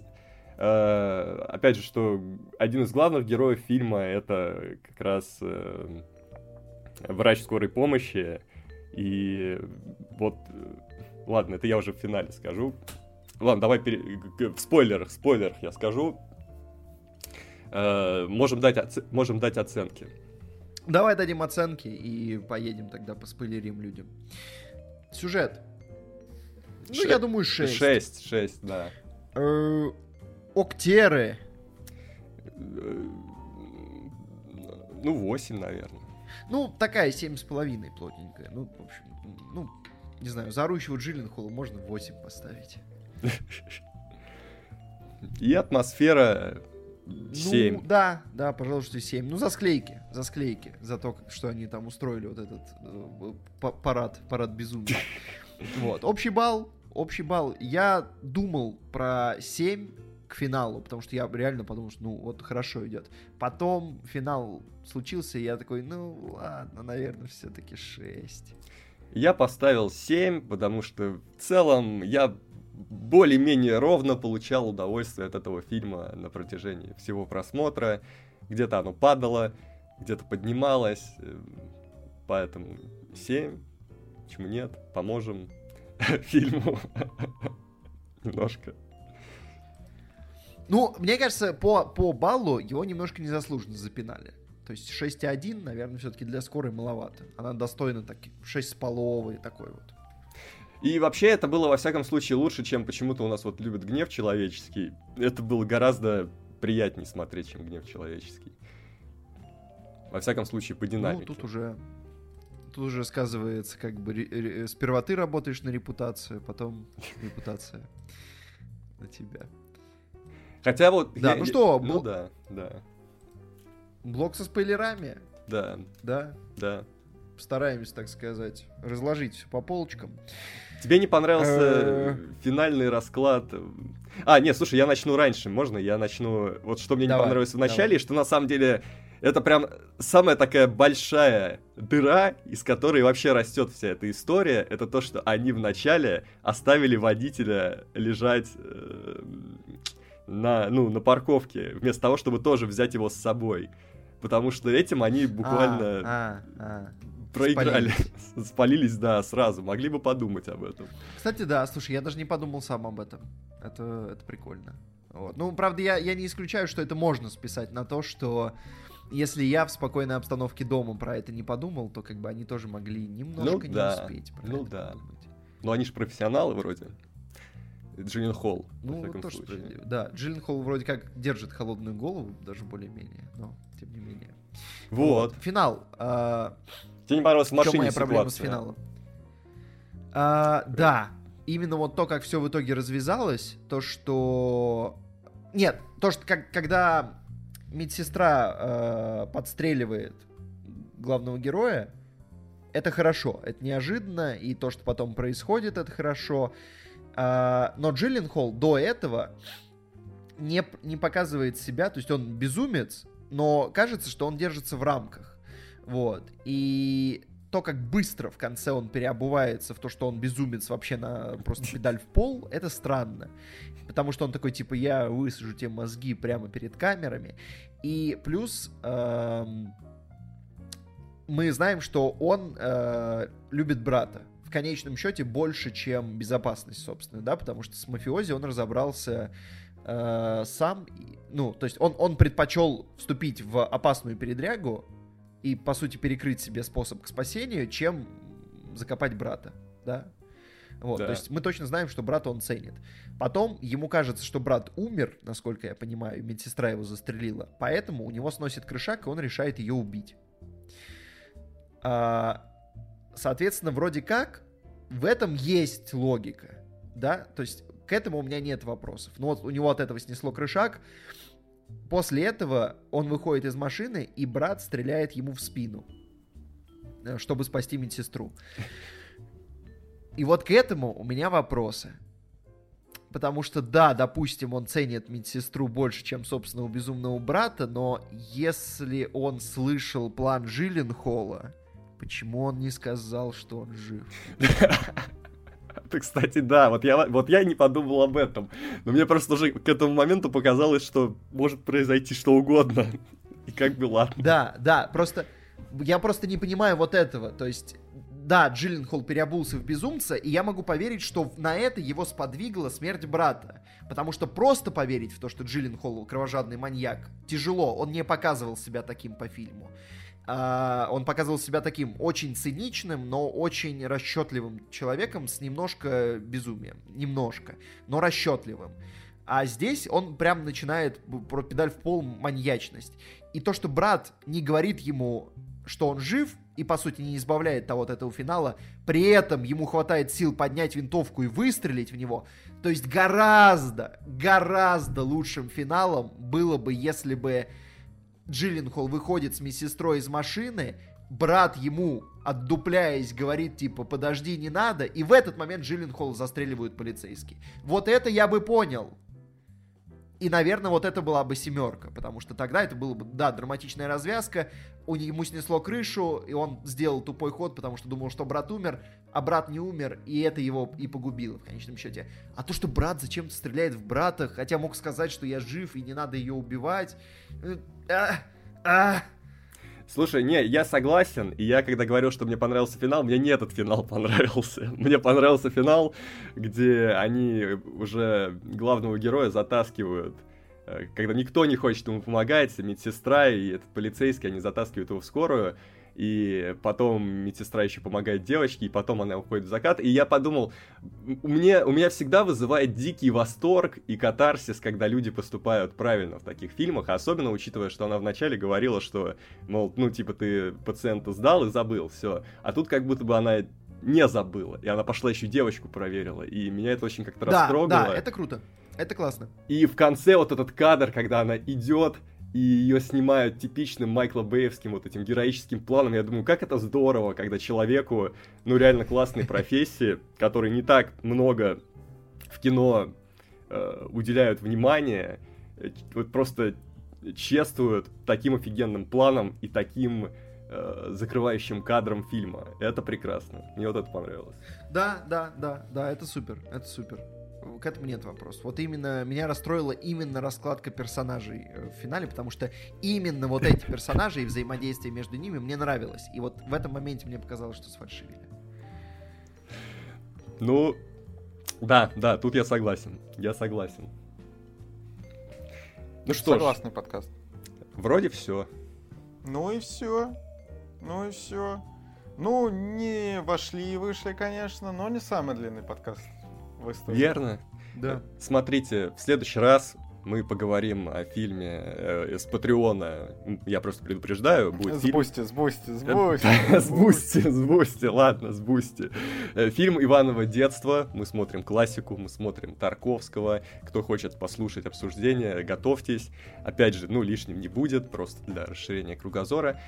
опять же, что один из главных героев фильма — это как раз врач скорой помощи. И вот, ладно, это я уже в финале скажу. Ладно, давай в спойлерах я скажу. Можем дать оценки. Давай дадим оценки и поедем тогда поспойлерим людям. Сюжет. Ну, я думаю, 6. 6, да. Октеры. Ну, 8, наверное. Ну, такая 7,5 плотненькая. Ну, в общем, ну, не знаю, заорущего Джилленхола можно 8 поставить. И атмосфера 7. Ну, да, пожалуй, что 7. Ну, за склейки. За то, что они там устроили вот этот парад безумия. Вот. Общий балл. Я думал про 7 к финалу, потому что я реально подумал, что, ну, вот хорошо идет. Потом финал случился, и я такой, ну, ладно, наверное, все-таки 6. Я поставил 7, потому что в целом я более-менее ровно получал удовольствие от этого фильма на протяжении всего просмотра. Где-то оно падало, где-то поднималось. Поэтому 7. Почему нет? Поможем фильму немножко. Ну, мне кажется, по баллу его немножко незаслуженно запинали. То есть 6,1, наверное, все-таки для скорой маловато. Она достойна так, 6,5 такой вот. И вообще это было, во всяком случае, лучше, чем почему-то у нас вот любят «Гнев человеческий». Это было гораздо приятнее смотреть, чем «Гнев человеческий». Во всяком случае, по динамике. Ну, тут уже сказывается, как бы, сперва ты работаешь на репутацию, потом репутация на тебя. Хотя вот... Да, ну что? Ну да. Блок со спойлерами? Да. Стараемся, так сказать, разложить все по полочкам. Тебе не понравился финальный расклад? Нет, слушай, я начну раньше. Можно я начну? Вот что мне не понравилось в начале, и что на самом деле это прям самая такая большая дыра, из которой вообще растет вся эта история. Это то, что они в начале оставили водителя лежать на парковке, вместо того, чтобы тоже взять его с собой. Потому что этим они буквально... проиграли, спалились, да, сразу. Могли бы подумать об этом. Кстати, да, слушай, я даже не подумал сам об этом. Это прикольно. Вот. Ну, правда, я не исключаю, что это можно списать на то, что если я в спокойной обстановке дома про это не подумал, то как бы они тоже могли немножко не успеть про это подумать. Но они же профессионалы вроде. Джилленхол. Ну, вот то, что... Да, Джилленхол вроде как держит холодную голову, даже более-менее, но тем не менее. Вот. Финал. Тебе не понравилась в машине ситуация? В чём моя проблема с финалом? Да, именно вот то, как все в итоге развязалось, то, что... Нет, то, что когда медсестра подстреливает главного героя, это хорошо, это неожиданно, и то, что потом происходит, это хорошо. Но Джилленхол до этого не показывает себя, то есть он безумец, но кажется, что он держится в рамках. Вот. И то, как быстро в конце он переобувается в то, что он безумец вообще на просто педаль в пол, это странно. Потому что он такой, типа, я высажу тебе мозги прямо перед камерами. И плюс мы знаем, что он любит брата. В конечном счете больше, чем безопасность, собственно, да, потому что с мафиози он разобрался сам. Ну, то есть он предпочел вступить в опасную передрягу и, по сути, перекрыть себе способ к спасению, чем закопать брата, да. Вот, да. То есть мы точно знаем, что брата он ценит. Потом ему кажется, что брат умер, насколько я понимаю, медсестра его застрелила, поэтому у него сносит крышак, и он решает ее убить. Соответственно, вроде как в этом есть логика, да, то есть к этому у меня нет вопросов. Но вот у него от этого снесло крышак, после этого он выходит из машины, и брат стреляет ему в спину, чтобы спасти медсестру. И вот к этому у меня вопросы. Потому что, да, допустим, он ценит медсестру больше, чем собственного безумного брата, но если он слышал план Джилленхола, почему он не сказал, что он жив? Ты, кстати, да, вот я не подумал об этом. Но мне просто уже к этому моменту показалось, что может произойти что угодно. И как бы ладно. Да, просто я просто не понимаю вот этого. То есть, да, Джилленхол переобулся в безумца, и я могу поверить, что на это его сподвигла смерть брата. Потому что просто поверить в то, что Джилленхол кровожадный маньяк, тяжело. Он не показывал себя таким по фильму. Он показывал себя таким очень циничным, но очень расчетливым человеком с немножко безумием. Немножко, но расчетливым. А здесь он прям начинает про педаль в пол маньячность. И то, что брат не говорит ему, что он жив, и, по сути, не избавляет того от этого финала, при этом ему хватает сил поднять винтовку и выстрелить в него. То есть гораздо лучшим финалом было бы, если бы Джилленхол выходит с медсестрой из машины, брат ему, отдупляясь, говорит, типа, подожди, не надо, и в этот момент Джилленхол застреливают полицейские. Вот это я бы понял. И, наверное, вот это была бы семерка, потому что тогда это было бы, да, драматичная развязка, ему снесло крышу, и он сделал тупой ход, потому что думал, что брат умер, а брат не умер, и это его и погубило в конечном счете. А то, что брат зачем-то стреляет в брата, хотя мог сказать, что я жив, и не надо ее убивать. Слушай, не, я согласен, и я, когда говорил, что мне понравился финал, мне не этот финал понравился. Мне понравился финал, где они уже главного героя затаскивают, когда никто не хочет ему помогать, медсестра и этот полицейский, они затаскивают его в скорую, и потом медсестра еще помогает девочке, и потом она уходит в закат. И я подумал, у меня всегда вызывает дикий восторг и катарсис, когда люди поступают правильно в таких фильмах, особенно учитывая, что она вначале говорила, что, мол, ну, типа, ты пациента сдал и забыл, все. А тут как будто бы она не забыла, и она пошла еще девочку проверила, и меня это очень как-то растрогало. Да, это круто, это классно. И в конце вот этот кадр, когда она идет, и ее снимают типичным Майкла Бэевским вот этим героическим планом. Я думаю, как это здорово, когда человеку, ну, реально классной профессии, которой не так много в кино уделяют внимания, вот просто чествуют таким офигенным планом и таким закрывающим кадром фильма. Это прекрасно. Мне вот это понравилось. Да, это супер, это супер. К этому нет вопросов. Вот именно меня расстроила именно раскладка персонажей в финале, потому что именно вот эти персонажи и взаимодействие между ними мне нравилось. И вот в этом моменте мне показалось, что сфальшивили. Ну, да, тут я согласен. Ну что ж. Согласный подкаст. Вроде все. Ну и все. Ну, не вошли и вышли, конечно, но не самый длинный подкаст. Верно. Да. Смотрите, в следующий раз мы поговорим о фильме с Патреона. Я просто предупреждаю, будет Сбусти. Фильм Иваново детство. Мы смотрим классику, мы смотрим Тарковского. Кто хочет послушать обсуждение, готовьтесь. Опять же, ну, лишним не будет, просто для расширения кругозора.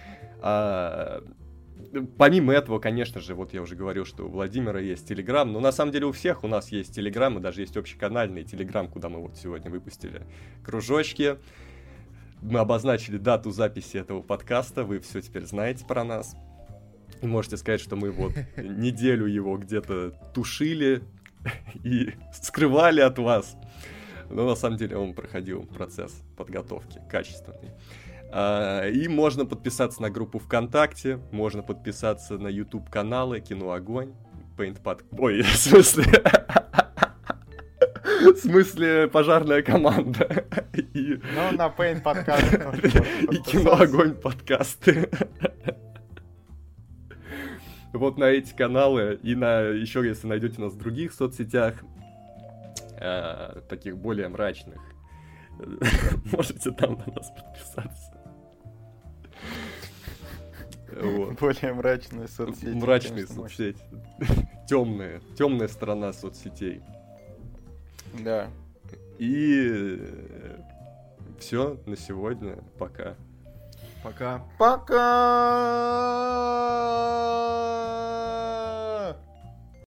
Помимо этого, конечно же, вот я уже говорил, что у Владимира есть Телеграм, но на самом деле у всех у нас есть Телеграм, и даже есть общеканальный Телеграм, куда мы вот сегодня выпустили кружочки. Мы обозначили дату записи этого подкаста, вы все теперь знаете про нас. И можете сказать, что мы вот неделю его где-то тушили и скрывали от вас. Но на самом деле он проходил процесс подготовки качественный. И можно подписаться на группу ВКонтакте, можно подписаться на YouTube-каналы Кино Огонь, Paint-Pod... Ой, в смысле... В смысле, пожарная команда. И... Ну, на Paint-подкасты тоже. И Кино Огонь подкасты. Вот на эти каналы и на еще, если найдете нас в других соцсетях, таких более мрачных, можете там на нас подписаться. Вот. Более мрачные соцсети. Мрачные соцсети. Темные. Темная сторона соцсетей. Да. И все на сегодня. Пока. Пока. Пока.